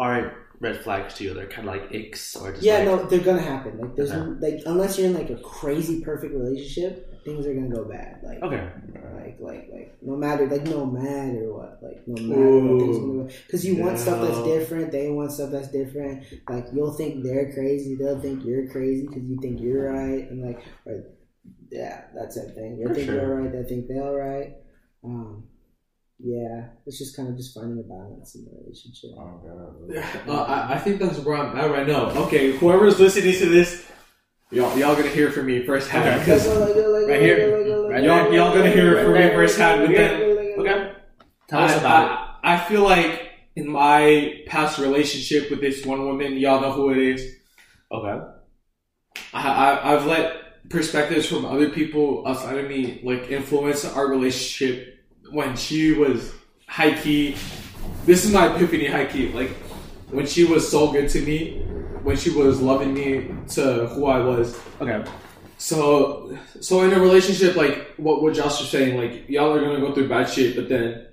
aren't red flags to you. They're kind of like icks or just Yeah, like, no, they're gonna happen. Like, there's, okay. like, unless you're in like a crazy perfect relationship, things are gonna go bad. Like, okay. like, like, like, no matter, like, no matter what, like, no matter Ooh, what things gonna go. Because you no. want stuff that's different. They want stuff that's different. Like, you'll think they're crazy. They'll think you're crazy because you think you're right. And like, or, yeah, that's that thing. You think sure. you're right. They think they're right. Um, Yeah, it's just kind of just finding a balance in the relationship. Oh god, uh, I, I think that's where I'm at right now. Okay, whoever's listening to this, y'all, y'all gonna hear from me first hand because right here, right, y'all, y'all gonna hear it from me first hand. But then, okay, tell us about I, it. I feel like in my past relationship with this one woman, y'all know who it is. Okay, I, I I've let perspectives from other people outside of me like influence our relationship. When she was high key, this is my epiphany high key. Like when she was so good to me, when she was loving me to who I was. Okay. So, so in a relationship, like what what Josh was saying, like y'all are gonna go through bad shit, but then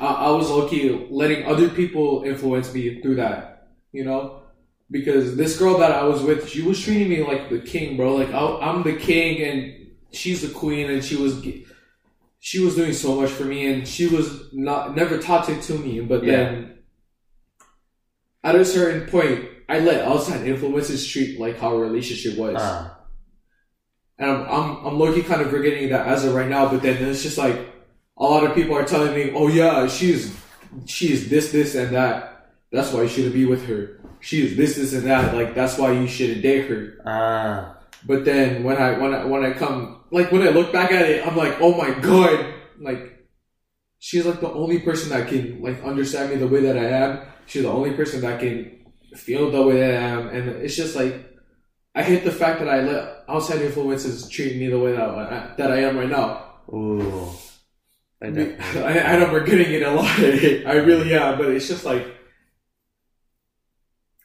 I, I was low key letting other people influence me through that, you know, because this girl that I was with, she was treating me like the king, bro. Like I, I'm the king and she's the queen, and she was. She was doing so much for me, and she was not never toxic to me. But yeah. Then, at a certain point, I let outside influences treat like how our relationship was, uh. and I'm I'm I'm low-key kind of forgetting that as of right now. But then it's just like a lot of people are telling me, "Oh yeah, she's she's this this and that. That's why you shouldn't be with her. She's this this and that. Like that's why you shouldn't date her." Ah. Uh. But then when I when I when I come like when I look back at it, I'm like, oh my god, like she's like the only person that can like understand me the way that I am. She's the only person that can feel the way that I am, and it's just like I hate the fact that I let outside influences treat me the way that I, that I am right now. Ooh, I know. I, I know we're getting it a lot. I really am, but it's just like,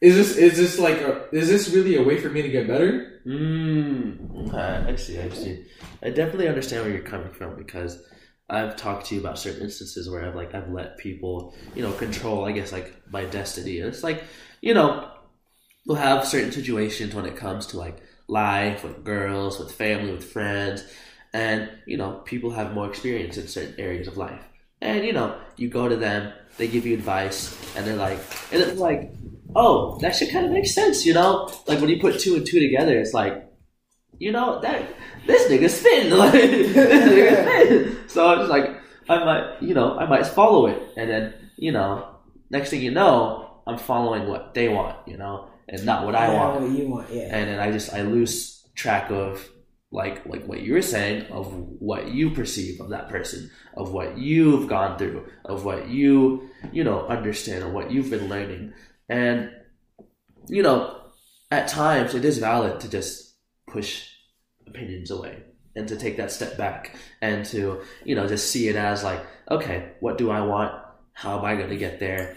is this is this like a, is this really a way for me to get better? Mm. Uh, I see, I see. I definitely understand where you're coming from because I've talked to you about certain instances where I've like I've let people, you know, control, I guess, like my destiny. And it's like, you know, you'll have certain situations when it comes to like life, with girls, with family, with friends, and you know, people have more experience in certain areas of life. And you know, you go to them, they give you advice, and they're like, and it's like, oh, that shit kind of makes sense, you know? Like, when you put two and two together, it's like, you know, that this nigga's spitting. Like, this nigga's spitting. So I'm just like, I might, you know, I might follow it. And then, you know, next thing you know, I'm following what they want, you know? And not what I yeah, want. What you want, yeah. And then I just, I lose track of, like, like what you were saying, of what you perceive of that person, of what you've gone through, of what you, you know, understand, or what you've been learning. And, you know, at times it is valid to just push opinions away and to take that step back and to, you know, just see it as like, okay, what do I want? How am I going to get there?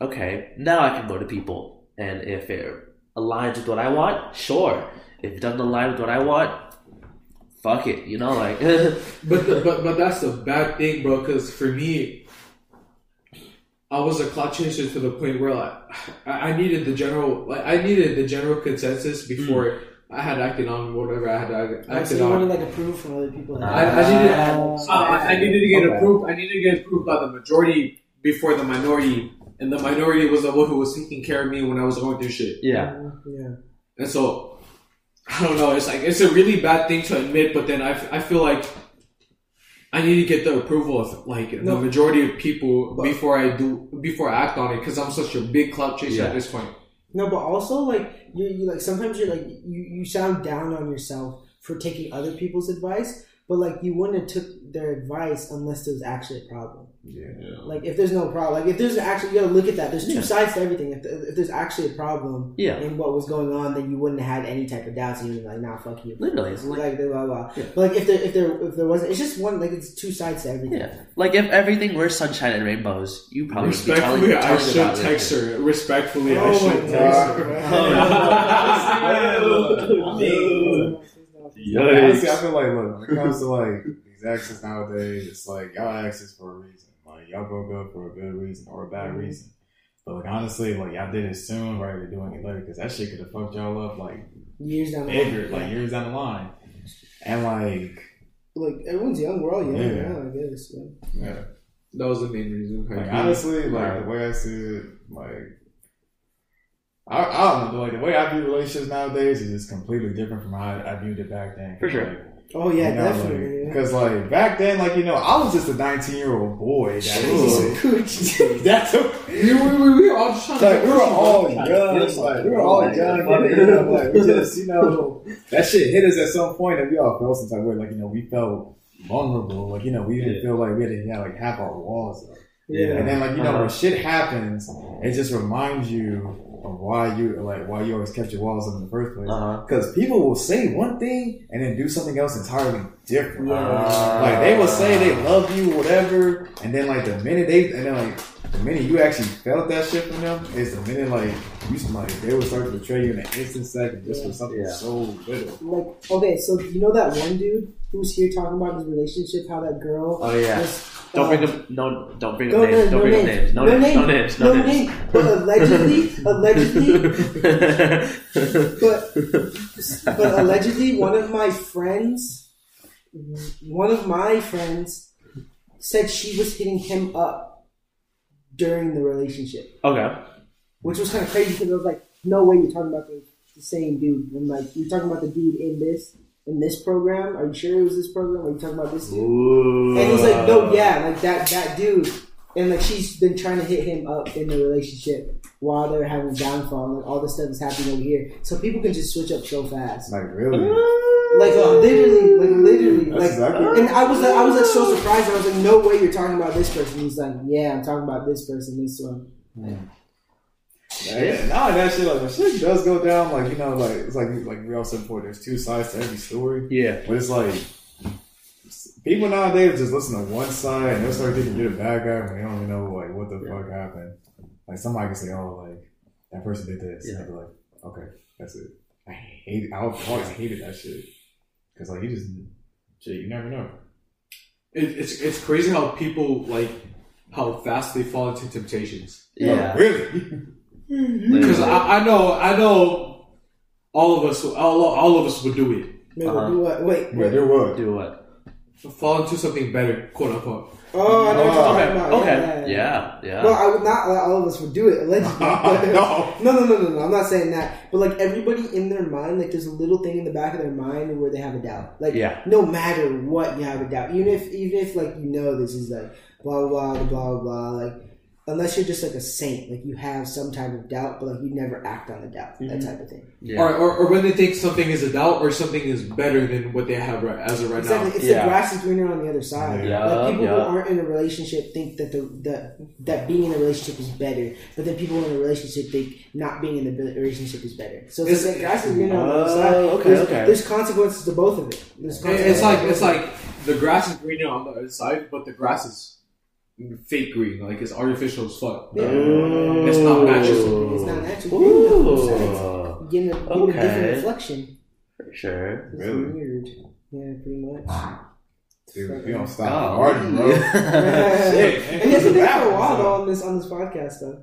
Okay, now I can go to people. And if it aligns with what I want, sure. If it doesn't align with what I want, fuck it, you know, like. but, the, but, but that's the bad thing, bro, because for me, I was a clout chaser to the point where I, I needed the general, like I needed the general consensus before mm. I had acted on whatever I had acted oh, so you on. You wanted like approval from other people. I, I needed, uh, I, I needed to get okay. approved. I needed to get approved by the majority before the minority, and the minority was the one who was taking care of me when I was going through shit. Yeah, yeah. And so I don't know. It's like it's a really bad thing to admit, but then I, I feel like. I need to get the approval of like no. the majority of people but, before I do before I act on it because I'm such a big clout chaser yeah. at this point. No, but also like you, you like sometimes you're like you, you sound down on yourself for taking other people's advice, but like you wouldn't have took their advice unless there's actually a problem. Yeah. Like if there's no problem, like if there's actually you gotta look at that. There's two yeah. sides to everything. If, if there's actually a problem yeah. in what was going on, then you wouldn't have had any type of doubts. And you'd be like, nah, fuck you. Literally, it's like, like blah blah. Yeah. But like if there if there if there wasn't, it's just one. Like it's two sides to everything. Yeah. Like if everything were sunshine and rainbows, you probably respectfully. Be telling, I should about text it. her. Respectfully, oh I should text her. Honestly, I feel like look when it comes to like these exes nowadays, it's like y'all exes for a reason. Like, y'all broke up for a good reason or a bad reason. But, like, honestly, like, y'all did it soon rather than doing it later because that shit could have fucked y'all up, like, years down the line. Like, years down the line. And, like... Like, everyone's young. We're all young yeah. right now, I guess. Yeah. yeah. That was the main reason. Like, honestly, like, right. the way I see it, like... I, I don't know, like, the way I view relationships nowadays is just completely different from how I viewed it back then. For sure. Like, Oh yeah, you know, definitely. Because like, like back then, like you know, I was just a nineteen-year-old boy. That was that's a, we, we, we were all just trying like, to, we were all young, like we were all young, and, you know, like we just you know that shit hit us at some point, and we all felt some type of way, like you know, we felt vulnerable, like you know, we didn't yeah. feel like we didn't yeah, like have our walls up. Yeah, and then like you know, uh-huh. when shit happens, it just reminds you. Why you like? Why you always kept your walls up in the first place? Because uh-huh. people will say one thing and then do something else entirely different. Uh-huh. Like they will say they love you, whatever, and then like the minute they and then like the minute you actually felt that shit from them, it's the minute like you like they will start to betray you in an instant second just yeah. for something yeah. so little. Like okay, so you know that one dude who's here talking about his relationship, how that girl? Oh yeah. Was, Don't bring them. No, don't bring them no, names. No, don't no bring names. them names. No, no names. No names. No names. No names. But allegedly, allegedly, but but allegedly, one of my friends, one of my friends, said she was hitting him up during the relationship. Okay. Which was kind of crazy because I was like, "No way, you're talking about the, the same dude." And like, you're talking about the dude in this. In this program? Are you sure it was this program? Are you talking about this dude? Ooh. And he's like, no, yeah, like that that dude. And like she's been trying to hit him up in the relationship while they're having downfall. Like all this stuff is happening over here. So people can just switch up so fast. Like really? Like uh, literally, like literally. That's like exactly. And I was like, I was like so surprised. I was like, no way you're talking about this person. He's like, yeah, I'm talking about this person, this one. Yeah. Yeah, nah, that shit like when shit does go down, like you know, like it's like like we all said before, there's two sides to every story. Yeah, but it's like people nowadays just listen to one side and they'll start thinking you're the bad guy when they don't even know like what the yeah. fuck happened. Like somebody can say, "Oh, like that person did this," yeah. and I'd be like, "Okay, that's it." I hate. I always hated that shit because like you just shit, you never know. It, it's it's crazy how people like how fast they fall into temptations. Yeah, oh, really. Because I, I know, I know, all of us, all, all of us would do it. Wait, uh-huh. do what? Wait, wait, do what? Do what? Fall into something better, quote unquote. Oh, I know. Oh, okay, about. okay, yeah, yeah, yeah. Well, I would not let all of us would do it allegedly. no. no, no, no, no, no. I'm not saying that, but like everybody in their mind, like there's a little thing in the back of their mind where they have a doubt. Like, yeah. no matter what, you have a doubt. Even if, even if like you know this is like blah blah blah blah blah like. Unless you're just like a saint, like you have some type of doubt, but like you never act on the doubt, mm-hmm. that type of thing. Yeah. Or, or or when they think something is a doubt or something is better than what they have right, as of right exactly. now. It's yeah. the grass is greener on the other side. Yeah. Like people yeah. who aren't in a relationship think that the, the that being in a relationship is better, but then people in a relationship think not being in the relationship is better. So it's, it's like grass is greener uh, on the other side. Okay, there's, okay. there's consequences to both of it. There's it's like it's like the grass is greener on the other side, but the grass is. Fake green, like it's artificial as fuck. Yeah. Oh. It's not natural. It's not natural. Ooh. Getting a, okay. a different reflection. For sure. It's really? Weird. Yeah, pretty much. Dude, we don't stop partying, bro. Shit. And it's been for a while though on this on this podcast though.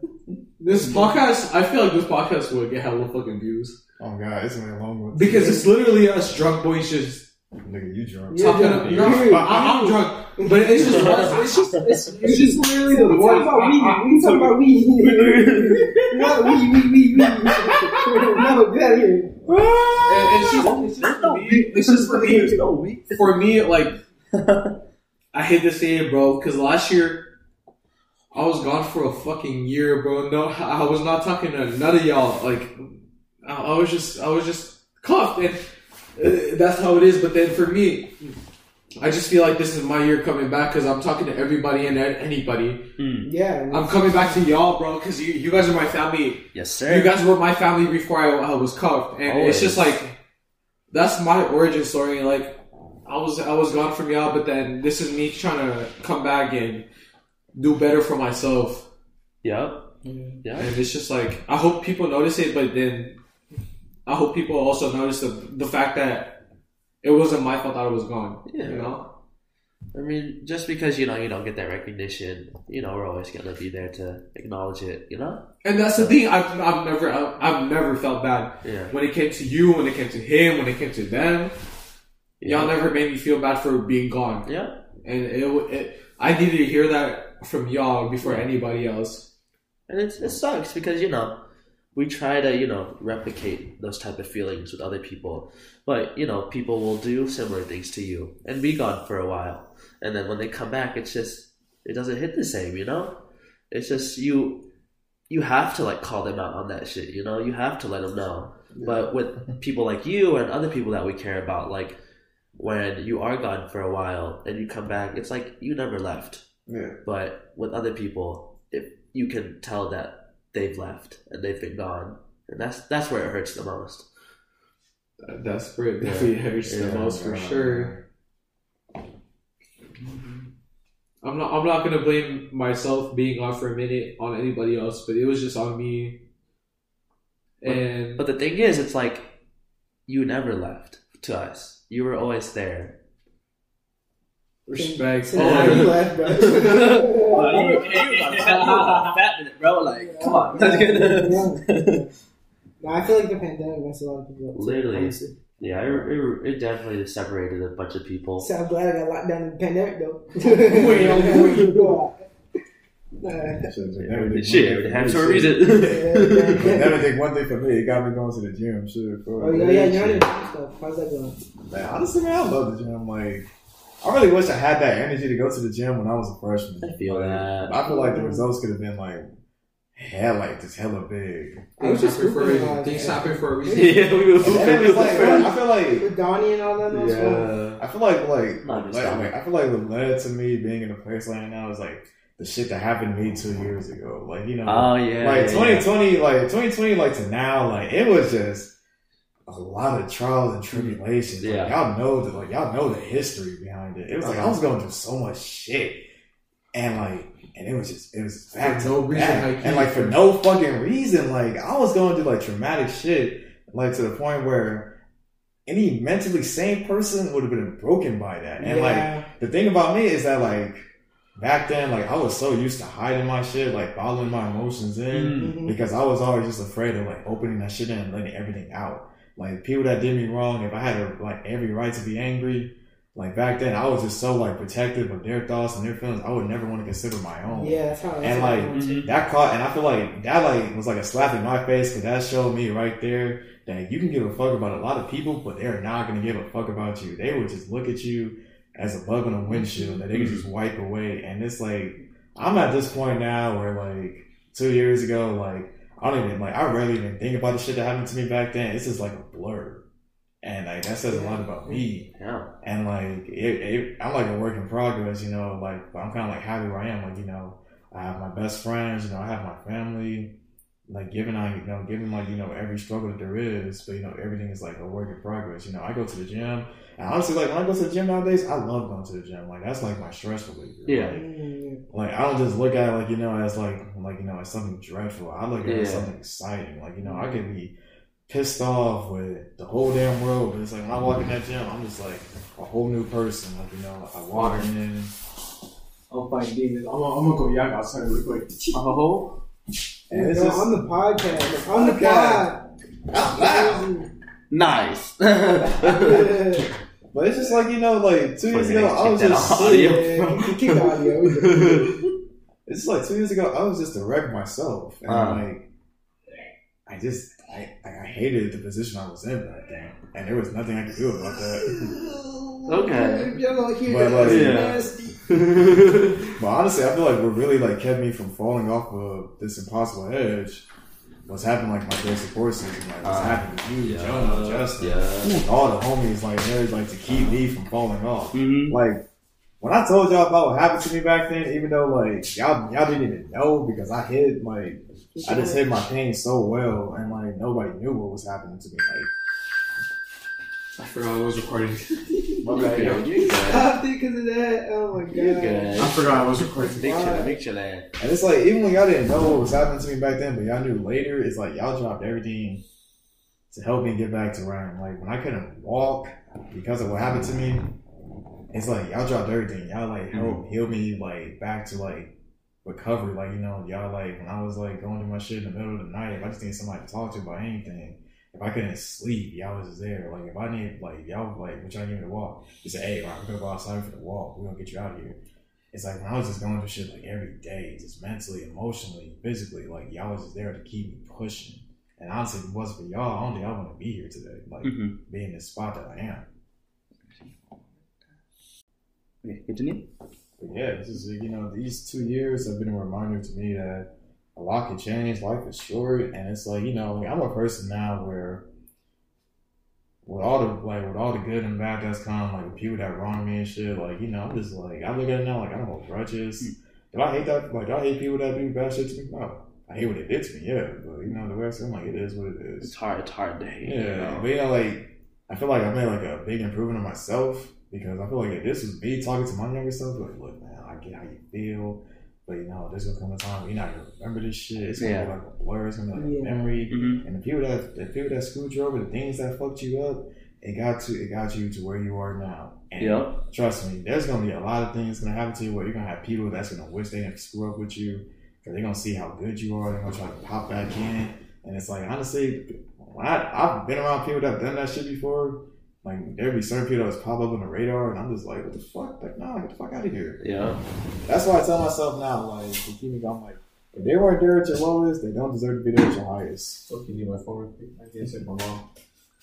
This podcast, I feel like this podcast would get hella fucking views. Oh god, it's been a long one. Because it's literally us drunk boys just. Nigga, you drunk? You're drunk. You're drunk. You're, I'm drunk, but it's just it's just it's, it's just literally the one. We can talk about weed. We can talk about weed. Not weed, weed, weed, weed. No, get out of here. It's just for me. It's just for me. For me, like I hate to say it, bro, because last year I was gone for a fucking year, bro. No, I was not talking to none of y'all. Like I, I was just, I was just cuffed and. Uh, that's how it is, but then for me, I just feel like this is my year coming back because I'm talking to everybody and anybody. Mm. Yeah, I'm coming back to y'all, bro, because you, you guys are my family. Yes, sir. You guys were my family before I, I was cuffed, and Always. It's just like that's my origin story. Like I was I was gone from y'all, but then this is me trying to come back and do better for myself. Yeah, yeah. And it's just like I hope people notice it, but then. I hope people also notice the the fact that it wasn't my fault that I was gone. Yeah. You know? I mean, just because, you know, you don't get that recognition, you know, we're always going to be there to acknowledge it, you know? And that's the thing. I've, I've never I've, I've never felt bad. Yeah. When it came to you, when it came to him, when it came to them, yeah. y'all never made me feel bad for being gone. Yeah. And it, it I needed to hear that from y'all before yeah. anybody else. And it's, it sucks because, you know, we try to, you know, replicate those type of feelings with other people. But, you know, people will do similar things to you and be gone for a while. And then when they come back, it's just, it doesn't hit the same, you know? It's just you you have to, like, call them out on that shit, you know? You have to let them know. Yeah. But with people like you and other people that we care about, like, when you are gone for a while and you come back, it's like you never left. Yeah. But with other people, it, you can tell that they've left and they've been gone, and that's that's where it hurts the most. That's where it definitely hurts yeah, the most for sure. I'm not I'm not gonna blame myself being off for a minute on anybody else, but it was just on me. And but, but the thing is, it's like you never left to us. You were always there. Respect. So oh, you laugh, bro. Fat minute, bro. Like, come on. No, I feel like the pandemic messed a lot of people up. Literally, honestly. Yeah, it, it definitely separated a bunch of people. So I'm glad I got locked down in the pandemic, though. Shit, have to reason. Everything one thing for me, it got me going to the gym. Sure. Oh yeah, yeah, you're in the gym stuff. How's that going? Man, honestly, man, I love the gym. Like. I really wish I had that energy to go to the gym when I was a freshman. I feel like, that. I feel like the results could have been like, hell, like this hella big. I was just referring things happen for a reason. Yeah, we were. Like, I feel like with Donnie and all that. Yeah, well. I feel like like, like I, mean, I feel like what led to me being in a place like now is like the shit that happened to me two years ago. Like you know, oh yeah, like twenty twenty, yeah. like twenty twenty, like to now, like it was just. A lot of trials and tribulations. Like, yeah. Y'all know the like y'all know the history behind it. It was like I was going through so much shit. And like and it was just it was back for to no reason back. And like for no fucking reason. Like I was going through like traumatic shit, like to the point where any mentally sane person would have been broken by that. And yeah. like the thing about me is that like back then, like I was so used to hiding my shit, like bottling my emotions in mm-hmm. because I was always just afraid of like opening that shit in and letting everything out. Like, people that did me wrong, if I had, like, every right to be angry, like, back then, I was just so, like, protective of their thoughts and their feelings, I would never want to consider my own. Yeah, that's how it is. And, like, mm-hmm. that caught, and I feel like that, like, was, like, a slap in my face, because that showed me right there that you can give a fuck about a lot of people, but they're not going to give a fuck about you. They would just look at you as a bug on a windshield that they could just wipe away. And it's, like, I'm at this point now where, like, two years ago, like, I don't even, like, I rarely even think about the shit that happened to me back then. It's just, like, a blur. And, like, that says a lot about me. Yeah. And, like, it, it, I'm, like, a work in progress, you know, like, but I'm kind of, like, happy where I am. Like, you know, I have my best friends, you know, I have my family. Like, given, I, you know, given, like, you know, every struggle that there is, but, you know, everything is, like, a work in progress. You know, I go to the gym. And, honestly, like, when I go to the gym nowadays, I love going to the gym. Like, that's, like, my stress reliever. Yeah. Like, Like, I don't just look at it, like, you know, as, like, like you know, as something dreadful. I look at yeah. it as something exciting. Like, you know, I could be pissed off with the whole damn world, but it's like, when I walk in that gym, I'm just, like, a whole new person. Like, you know, I walk in. I'm fighting demons. I'm going to go yak outside real quick. I'm a hoe. And it's just, on the podcast. On the pod. Out loud. Nice. But it's just like, you know, like, two years ago, I was just... Keep the audio. It's like, two years ago, I was just a wreck myself. And, uh-huh. like, I just... I, I hated the position I was in back then. And there was nothing I could do about that. Okay. You're not here. But, like, yeah. nasty. But honestly, I feel like what really, like, kept me from falling off of this impossible edge... What's happened, like, my basic support system, like, what's uh, happened to you, yeah, Jonah, Justin, yeah. all the homies, like, there, like, to keep me from falling off. Mm-hmm. Like, when I told y'all about what happened to me back then, even though, like, y'all y'all didn't even know because I hid, like, I just hid my pain so well, and, like, nobody knew what was happening to me, like. I forgot I was recording. Okay, yo, you stop thinking of that. Oh my god. I forgot I was recording. Picture, picture that. And it's like, even when y'all didn't know what was happening to me back then, but y'all knew later, it's like y'all dropped everything to help me get back to Ryan. Like, when I couldn't walk because of what happened to me, it's like y'all dropped everything. Y'all, like, helped heal me, like, back to, like, recovery. Like, you know, y'all, like, when I was, like, going through my shit in the middle of the night, if I just need somebody to talk to about anything. If I couldn't sleep, y'all was just there. Like, if I needed, like, y'all, like, what y'all need me to walk? You say, hey, right, we're going to go outside for the walk. We're going to get you out of here. It's like, when I was just going through shit, like, every day, just mentally, emotionally, physically, like, y'all was just there to keep me pushing. And honestly, if it wasn't for y'all, I don't think I want to be here today. Like, mm-hmm. be in this spot that I am. Okay, continue. But yeah, this is, you know, these two years have been a reminder to me that a lot can change, life is short, and it's like, you know, I'm a person now where with all the like with all the good and bad that's come, like people that wrong me and shit, like, you know, I'm just like, I look at it now, like, I don't hold grudges. Mm. Do I hate that? Like, do I hate people that do bad shit to me? No. I hate what it did to me, yeah. But, you know, the rest, I'm like, it is what it is. It's hard, it's hard to hate. Yeah, you know? But, you know, like, I feel like I made, like, a big improvement on myself because I feel like if this was me talking to my younger self, like, look, man, I get how you feel. But, you know, there's going to come a time where you're not going to remember this shit. It's going to yeah. be, like, a blur. It's going to be, like, yeah. a memory. Mm-hmm. And the people that, the people that screwed you over, the things that fucked you up, it got to, it got you to where you are now. And yep. trust me, there's going to be a lot of things going to happen to you where you're going to have people that's going to wish they didn't screw up with you. They're going to see how good you are. They're going to try to pop back in. And it's like, honestly, when I, I've been around people that have done that shit before. Like, there'd be certain people that just pop up on the radar. And I'm just like, what the fuck? Like, nah, get the fuck out of here. Yeah. That's why I tell myself now, like, I'm like, if they weren't there at your lowest, they don't deserve to be there at your highest. Fuck you, my phone. I can't take my mom.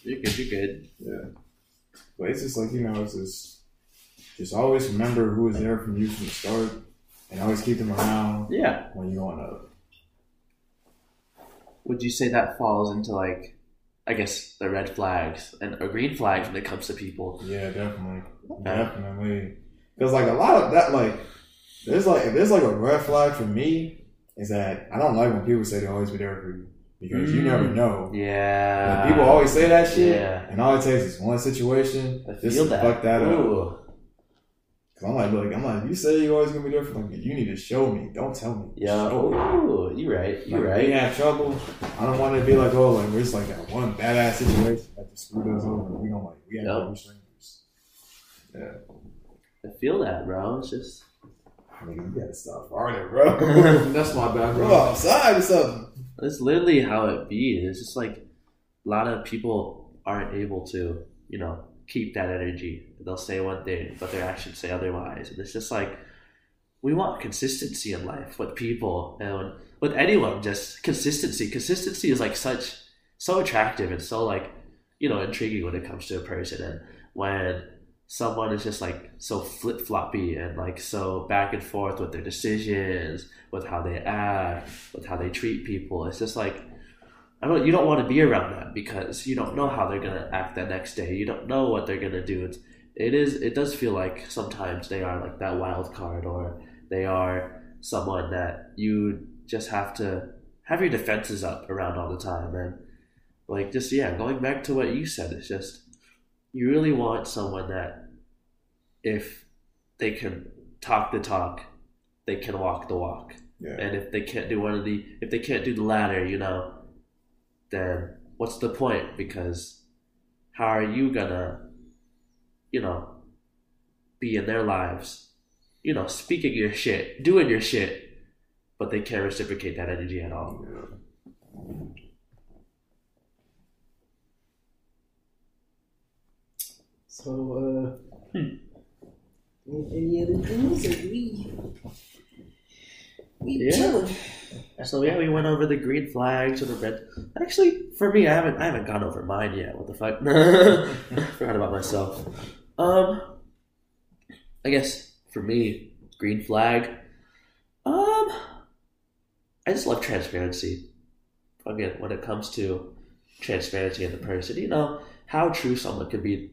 You're good, you're good. Yeah. But it's just like, you know, it's just, just always remember who was there from you from the start. And always keep them around yeah. when you're going up. Would you say that falls into, like, I guess the red flags and or green flags when it comes to people? Yeah, definitely. Okay. Definitely. Because, like, a lot of that, like, there's, like, if there's, like, a red flag for me is that I don't like when people say they'll always be there for you. Because mm. you never know. Yeah. Like, people always say that shit. Yeah. And all it takes is one situation. I feel that. Fuck that Ooh. Up. I'm like, look, I'm like, you say you're always gonna be there for me. You need to show me. Don't tell me. Yeah. Oh, you're right. You're like, right. We have trouble. I don't want it to be like, oh, like we're just like that one badass situation that just screwed us over. We don't like we have no strangers. Yeah. I feel that, bro. It's just. I mean, you gotta stop farting, bro. That's my bad, bro. Oh, I'm sorry or something. That's literally how it be. It's just like a lot of people aren't able to, you know, keep that energy. They'll say one thing, but their actions say otherwise. And it's just like, we want consistency in life with people and with anyone, just consistency. Consistency is like such, so attractive and so like, you know, intriguing when it comes to a person. And when someone is just like so flip-floppy and like so back and forth with their decisions, with how they act, with how they treat people, it's just like, I don't, you don't want to be around that because you don't know how they're going to act that next day. You don't know what they're going to do. It's, it is, it does feel like sometimes they are like that wild card or they are someone that you just have to have your defenses up around all the time. And like, just, yeah, going back to what you said, it's just, you really want someone that if they can talk the talk, they can walk the walk. Yeah. And if they can't do one of the, if they can't do the latter, you know, then what's the point? Because how are you gonna, you know, be in their lives, you know, speaking your shit, doing your shit, but they can't reciprocate that energy at all. So, uh, hmm. any other things? Or we, we yeah. chilling. So yeah, we went over the green flags or the red. Actually, for me, I haven't I haven't gone over mine yet. What the fuck? I forgot about myself. Um, I guess for me, green flag. Um, I just love transparency. Again, when it comes to transparency in the person, you know how true someone can be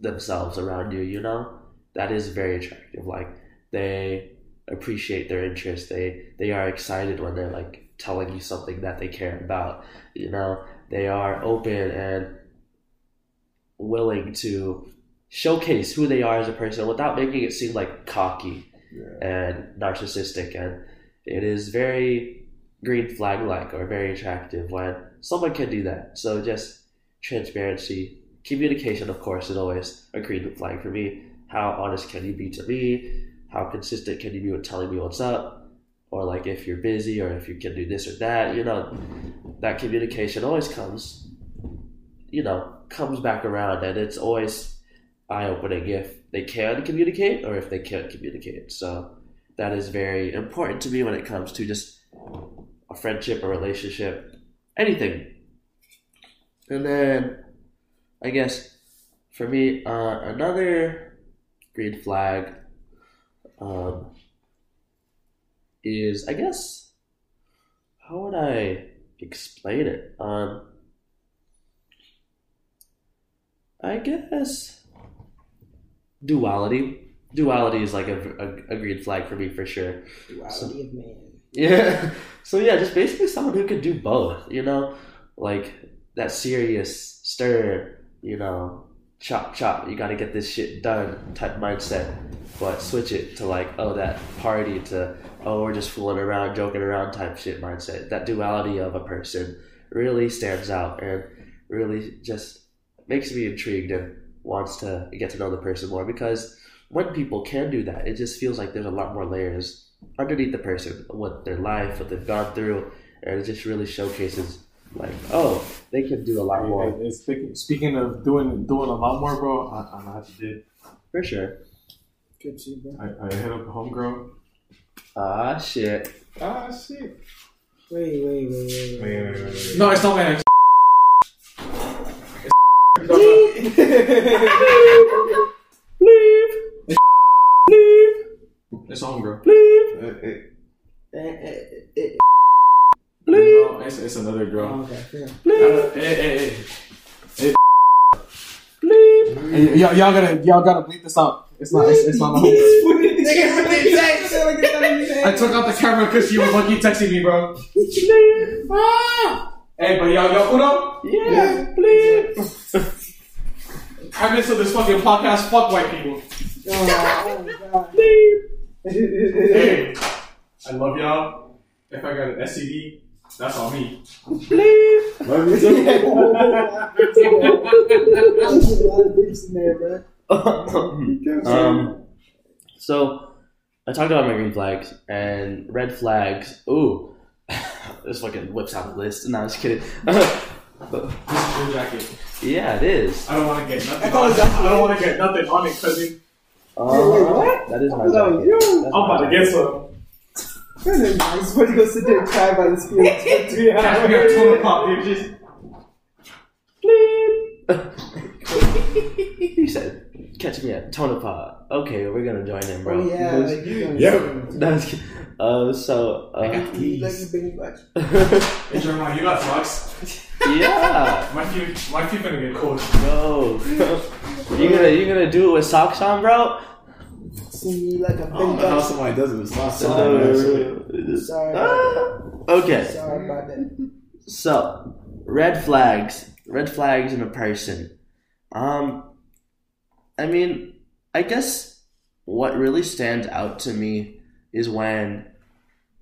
themselves around you. You know that is very attractive. Like they appreciate their interest. They they are excited when they're like telling you something that they care about. You know they are open and willing to showcase who they are as a person without making it seem like cocky yeah. and narcissistic. And it is very green flag like or very attractive when someone can do that. So just transparency, communication, of course, is always a green flag for me. How honest can you be to me? How consistent can you be with telling me what's up? Or like if you're busy or if you can do this or that, you know, that communication always comes, you know, comes back around, and it's always eye-opening if they can communicate or if they can't communicate. So that is very important to me when it comes to just a friendship, a relationship, anything. And then, I guess, for me, uh, another green flag um, is, I guess, how would I explain it? Um, I guess duality. Duality is like a, a, a green flag for me for sure. Duality so, of man. Yeah. So yeah, just basically someone who could do both, you know? Like that serious, stern, you know, chop, chop, you gotta get this shit done type mindset. But switch it to like, oh, that party to, oh, we're just fooling around, joking around type shit mindset. That duality of a person really stands out and really just makes me intrigued and wants to get to know the person more, because when people can do that, it just feels like there's a lot more layers underneath the person, what their life, what they've gone through, and it just really showcases like, oh, they can do a lot more. Hey, hey, speaking of doing doing a lot more, bro, I, I know what you did. For sure. Good to you, bro. I, I hit up a homegirl. Ah, shit. Ah, shit. Wait, wait, wait, wait, wait. wait, wait, wait, wait. No, it's not my Bleep. Bleep. Bleep. It's on, bro. Bleep. It, it, it, it, it. Bleep. No, it's, it's another girl. Oh, okay. Yeah. Bleep. Uh, hey, hey, hey. Hey, bleep. Hey, y'all, y'all gotta, y'all gotta bleep this out. It's not, it's, it's not my homegirl. I took out the camera because you were lucky texting me, bro. Bleep. Ah. Hey, but y'all, y'all put up? Yeah, bleep. Premise of this fucking podcast, fuck white people. Oh, oh God. Bleep. Hey, I love y'all. If I got an S T D, that's on me. Bleep. Love you too. There's a lot of bleeps in there, bro. Um, so, I talked about my green flags and red flags. Ooh. This fucking whips out a list. No, I'm just kidding. But, this is your jacket. Yeah, it is. I don't want to get nothing on it. I don't want to get nothing on it, cousin. Uh, wait, wait, what? That is my jacket. I'm about to get some. You're nice. Why do you go sit there and cry by this field? Yeah, we got a total pop, dude. Just... He said, catch me at Tonopah. Okay, we're gonna join him, bro. Oh, yeah, was, like, you yeah. That's uh, so. Uh, I got these. Hey, Jeremiah, you got socks? Yeah. My feet, my feet gonna get cold. No. you gonna, you gonna do it with socks on, bro? See, like a big. I don't know how somebody does it with socks on. Sorry. Sorry. Ah, okay. Sorry about that. So, red flags, red flags in a person. Um. I mean, I guess what really stands out to me is when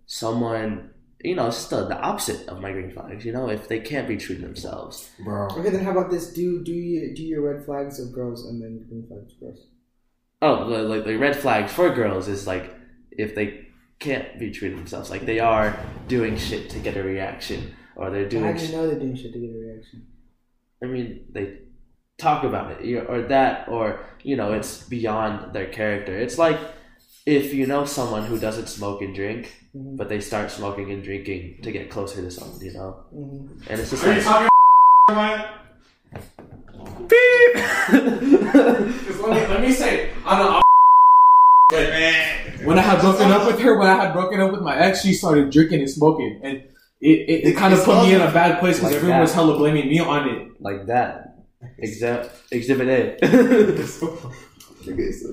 someone, you know, it's the, the opposite of my green flags, you know, if they can't be true to themselves. Bro. Okay, then how about this? Do do you, do your red flags of girls and then green flags of girls? Oh, like the red flags for girls is like if they can't be true to themselves, like they are doing shit to get a reaction, or they're doing. How do you know they're doing shit to get a reaction? I mean, they. Talk about it, or that, or, you know, it's beyond their character. It's like if you know someone who doesn't smoke and drink, mm-hmm. but they start smoking and drinking to get closer to someone, you know? Mm-hmm. And it's just like... Are you talking beep! let, me, let me say, I'm a man. When I had broken up with her, when I had broken up with my ex, she started drinking and smoking, and it, it, it kind of put me in a bad place because like everyone that. was hella blaming me on it. Like that. Except Exhibit A.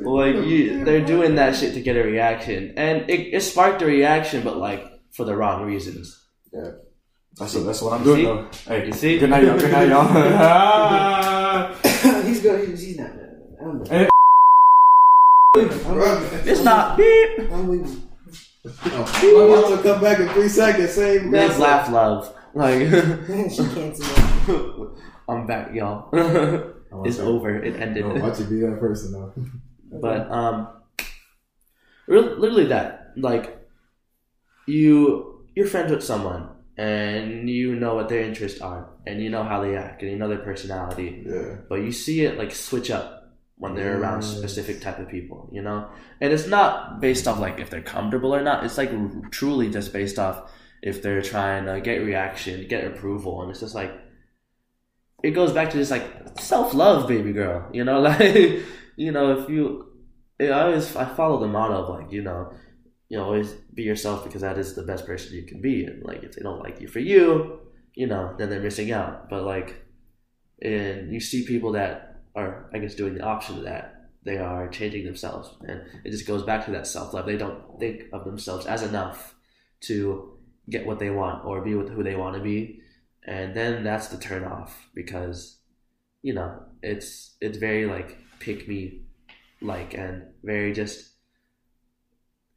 Like, you, they're doing that shit to get a reaction. And it, it sparked a reaction, but, like, for the wrong reasons. Yeah. That's, a, that's what I'm you doing, see? Though. Hey, you see? Good night, y'all. Good night, y'all. He's good. He's not. I don't know. Hey. It's not. Beep. I'm leaving. Oh. I'm about to come back in three seconds. Same. Big laugh, love. Like, she canceled. I'm back, y'all. It's to, over. It ended. I want you to be that person now. But um, really, literally that. Like, you, you're friends with someone, and you know what their interests are, and you know how they act, and you know their personality. Yeah. But you see it like switch up when they're around yes. specific type of people, you know. And it's not based off like if they're comfortable or not. It's like truly just based off if they're trying to get reaction, get approval, and it's just like. it goes back to just like self-love, baby girl. You know, like, you know, if you, I always, I follow the motto of like, you know, you know, always be yourself, because that is the best person you can be. And like, if they don't like you for you, you know, then they're missing out. But like, and you see people that are, I guess, doing the opposite of that. They are changing themselves, and it just goes back to that self-love. They don't think of themselves as enough to get what they want or be with who they want to be. And then that's the turn off, because, you know, it's, it's very like pick me like, and very just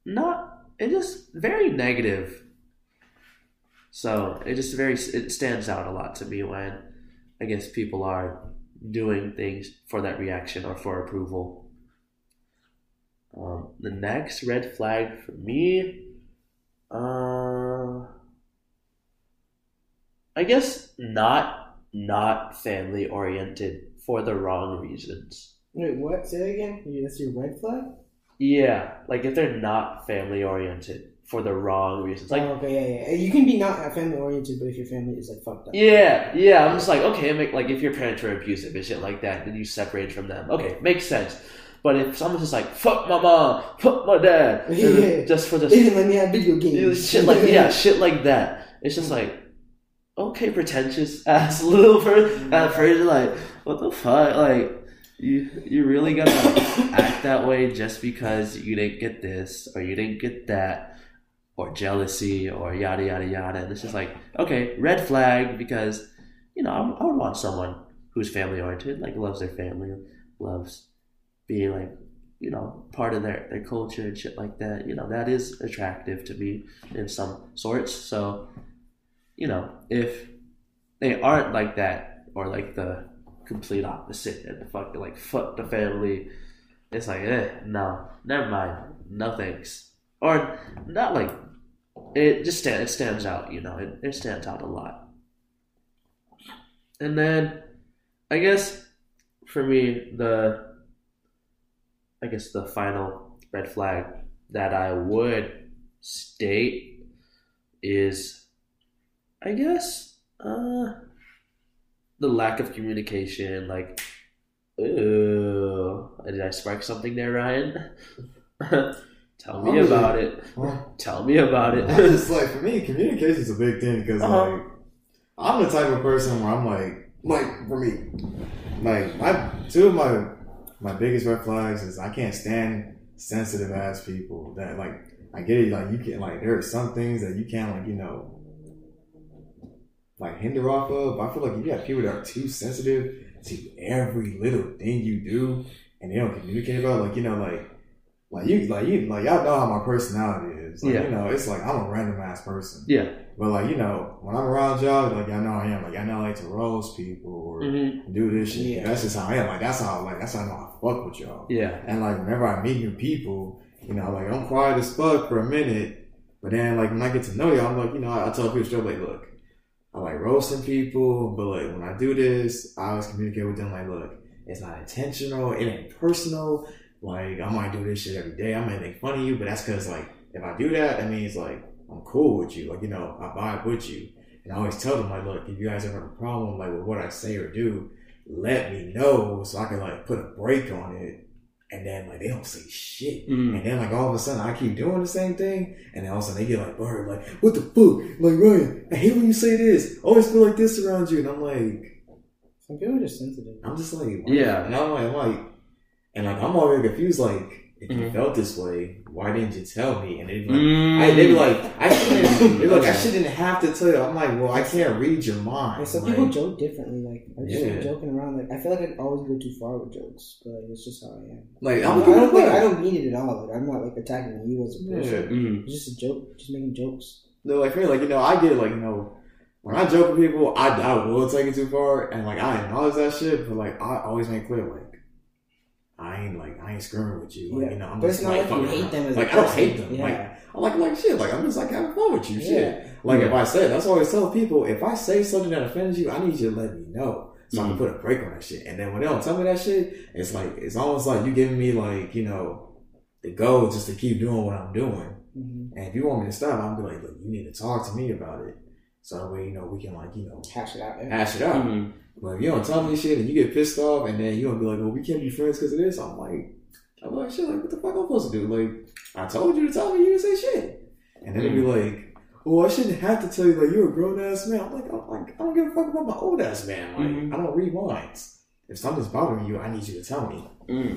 not, it just very negative. So it just very, it stands out a lot to me when, I guess, people are doing things for that reaction or for approval. Um, the next red flag for me, uh, I guess not not family oriented for the wrong reasons. Wait, what? Say that again? That's your red flag? Yeah, like if they're not family oriented for the wrong reasons. Like, oh, okay, yeah, yeah. You can be not family oriented, but if your family is like fucked up. Yeah, yeah. I'm just like, okay, make, like if your parents were abusive and shit like that, then you separate from them. Okay, makes sense. But if someone's just like, fuck my mom, fuck my dad, yeah. just for the they didn't let me have video games, shit like yeah, shit like that. It's just like, okay, pretentious ass little person. At first, like, what the fuck, like. You you really gotta act that way just because you didn't get this or you didn't get that, or jealousy or yada yada yada. And it's just like, okay, red flag, because, you know, I, I would want someone who's family oriented, like loves their family, loves being like, you know, part of their, their culture and shit like that. You know, that is attractive to me in some sorts. So, you know, if they aren't like that, or like the complete opposite and fucking like fuck the family, it's like, eh, no, never mind, no thanks. Or not, like it just stand, it stands out, you know, it, it stands out a lot. And then I guess for me, the I guess the final red flag that I would state is, I guess, uh the lack of communication. Like, ooh, did I spark something there, Ryan? Tell me Honestly, about it. Huh? Tell me about it. It's like, for me, communication's a big thing, because uh-huh. like I'm the type of person where I'm like, like for me, like my two of my my biggest red flags is I can't stand sensitive ass people. That like I get it, like you can like there are some things that you can't like you know. like hinder off of. I feel like you got people that are too sensitive to every little thing you do, and they don't communicate about it. Like, you know, like like you like you like y'all know how my personality is. Like, yeah. You know, it's like I'm a random ass person. Yeah. But like, you know, when I'm around y'all, like y'all know I am. Like I know I like to roast people or mm-hmm. do this shit. Yeah. That's just how I am. Like that's how like that's how I know I fuck with y'all. Yeah. And like whenever I meet new people, you know, like I'm quiet as fuck for a minute. But then like when I get to know y'all, I'm like, you know, I, I tell people straight, like, look, I like roasting people, but like when I do this, I always communicate with them like, look, it's not intentional, it ain't personal. Like I might do this shit every day, I might make fun of you, but that's because like if I do that, that means like I'm cool with you, like you know, I vibe with you. And I always tell them like, look, if you guys ever have a problem like with what I say or do, let me know so I can like put a break on it. And then like they don't say shit, mm. and then like all of a sudden I keep doing the same thing, and then all of a sudden they get like Bird, like what the fuck, like Ryan, I hate when you say this. I always feel like this around you, and I'm like, some people are just sensitive. I'm just like, why? Yeah, and I'm like, I'm like, and like I'm already confused. Like if mm-hmm. you felt this way, why didn't you tell me? And they'd be like, mm. I, they'd be like, I shouldn't. They're like, I shouldn't have to tell you. I'm like, well, I can't read your mind. Like, some like, people joke differently, like. I'm just yeah. joking around. Like I feel like I always go too far with jokes, but like, it's just how I am. Like I'm, I don't like, I don't mean it at all. Like, I'm not like attacking you as a person. Yeah. Mm-hmm. It's just a joke, just making jokes. No, like for me, like you know, I get like you know, when I joke with people, I I will take it too far, and like I acknowledge that shit, but like I always make clear like I ain't like I ain't screaming with you. Like, yeah. You know, I'm but just like, like you hate them. As like a I don't hate them. Yeah. Like I like like shit. Like I'm just like having fun with you. Yeah. Shit. Like yeah. if I say, that's why I always tell people, if I say something that offends you, I need you to let me know so mm-hmm. I can put a break on that shit. And then when they don't tell me that shit, it's like it's almost like you giving me like you know the goal just to keep doing what I'm doing. Mm-hmm. And if you want me to stop, I'm be like, look, you need to talk to me about it. some way, you know, we can, like, you know, hash it out. Yeah. Hash it out. Mm-hmm. But if you don't tell me shit and you get pissed off and then you're going to be like, well, we can't be friends because of this, I'm like, I'm like, shit, like, what the fuck am I supposed to do? Like, I told you to tell me, you didn't say shit. And then mm-hmm. they'd be like, well, I shouldn't have to tell you, like, you're a grown-ass man. I'm like, I'm like, I don't give a fuck about my old-ass man. Like, mm-hmm. I don't read minds. If something's bothering you, I need you to tell me. Mm.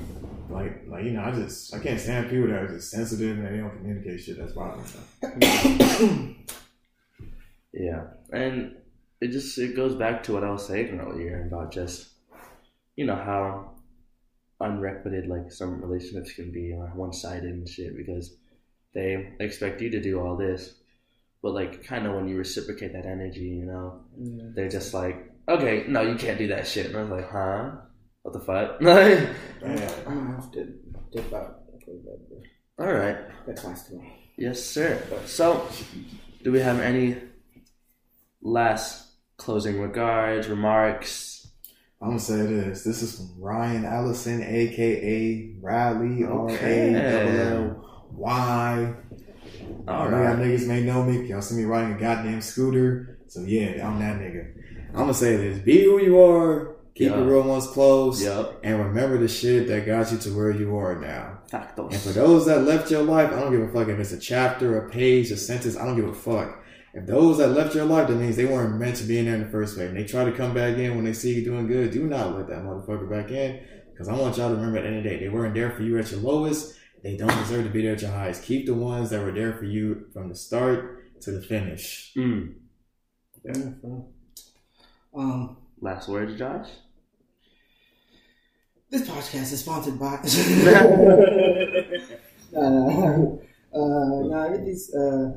Like, like you know, I just, I can't stand people that are just sensitive and they don't communicate shit that's bothering them. Yeah. And it just, it goes back to what I was saying earlier about just, you know, how unrequited, like, some relationships can be or one-sided and shit because they expect you to do all this. But, like, kind of when you reciprocate that energy, you know, yeah. they're just like, okay, no, you can't do that shit. And I was like, huh? What the fuck? Like, I have to dip out. All right. That's nice to me. Yes, sir. So, do we have any last closing regards, remarks? I'm going to say this. This is from Ryan Allison, a k a. Riley, R A L L Y. All right. Y'all niggas may know me. Y'all see me riding a goddamn scooter. So, yeah, I'm that nigga. I'm going to say this. Be who you are. Keep yep. the real ones close. Yep. And remember the shit that got you to where you are now. Factos. And for those that left your life, I don't give a fuck if it's a chapter, a page, a sentence. I don't give a fuck. If those that left your life, that means they weren't meant to be in there in the first place. And they try to come back in when they see you doing good. Do not let that motherfucker back in. Because I want y'all to remember at the end of the day, they weren't there for you at your lowest. They don't deserve to be there at your highest. Keep the ones that were there for you from the start to the finish. Mm. Yeah. Um, Last words, Josh? This podcast is sponsored by... no, no. Uh, no, everything's uh,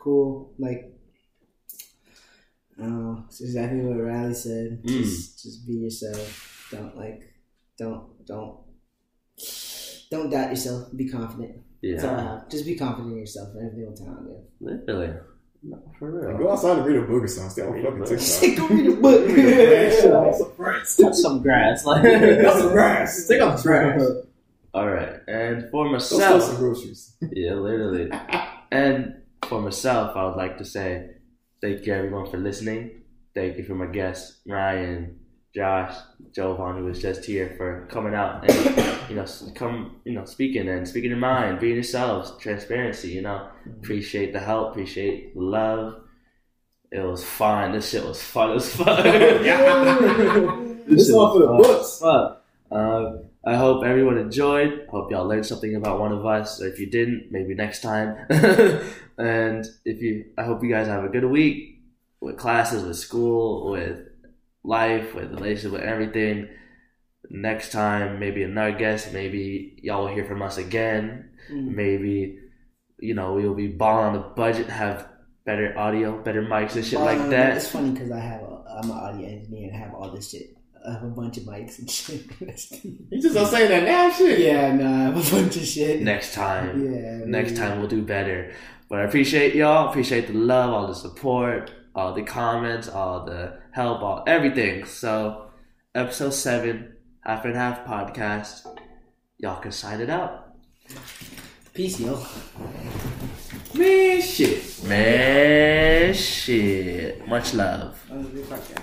cool. Like, I don't know. It's exactly what Riley said. Mm. Just, just be yourself. Don't, like, don't, don't, don't doubt yourself. Be confident. Yeah. That's all I have. Just be confident in yourself and everything will turn out good. Literally. No, for real. Like, go outside and read a book or something. Stay on fucking TikTok. Go read a book. Touch some grass. Touch some grass. Like, touch some grass. Take off the trash. All right. And for myself, go sell some groceries. Yeah, literally. And for myself, I would like to say thank you everyone for listening. Thank you for my guests, Ryan, Josh, Jovan, who was just here, for coming out and you know come you know speaking and speaking your mind, being yourselves, transparency. You know, appreciate the help, appreciate the love. It was fun. This shit was fun as fuck. This is all for the books. Um, I hope everyone enjoyed. Hope y'all learned something about one of us. Or if you didn't, maybe next time. And if you, I hope you guys have a good week with classes, with school, with life, with relationship, with everything. Next time, maybe another guest. Maybe y'all will hear from us again. Mm. Maybe, you know, we'll be balling on the budget, have better audio, better mics and shit um, like that. It's funny because I have a, I'm an audio engineer and I have all this shit. I have a bunch of mics and shit. You just don't say that now, shit. Yeah, no, I have a bunch of shit. Next time. Yeah. Maybe. Next time we'll do better. But I appreciate y'all. Appreciate the love, all the support, all the comments, all the help, all everything. So, episode seven, Half and Half podcast. Y'all can sign it out. Peace, yo. Man, shit. Man, shit. Much love.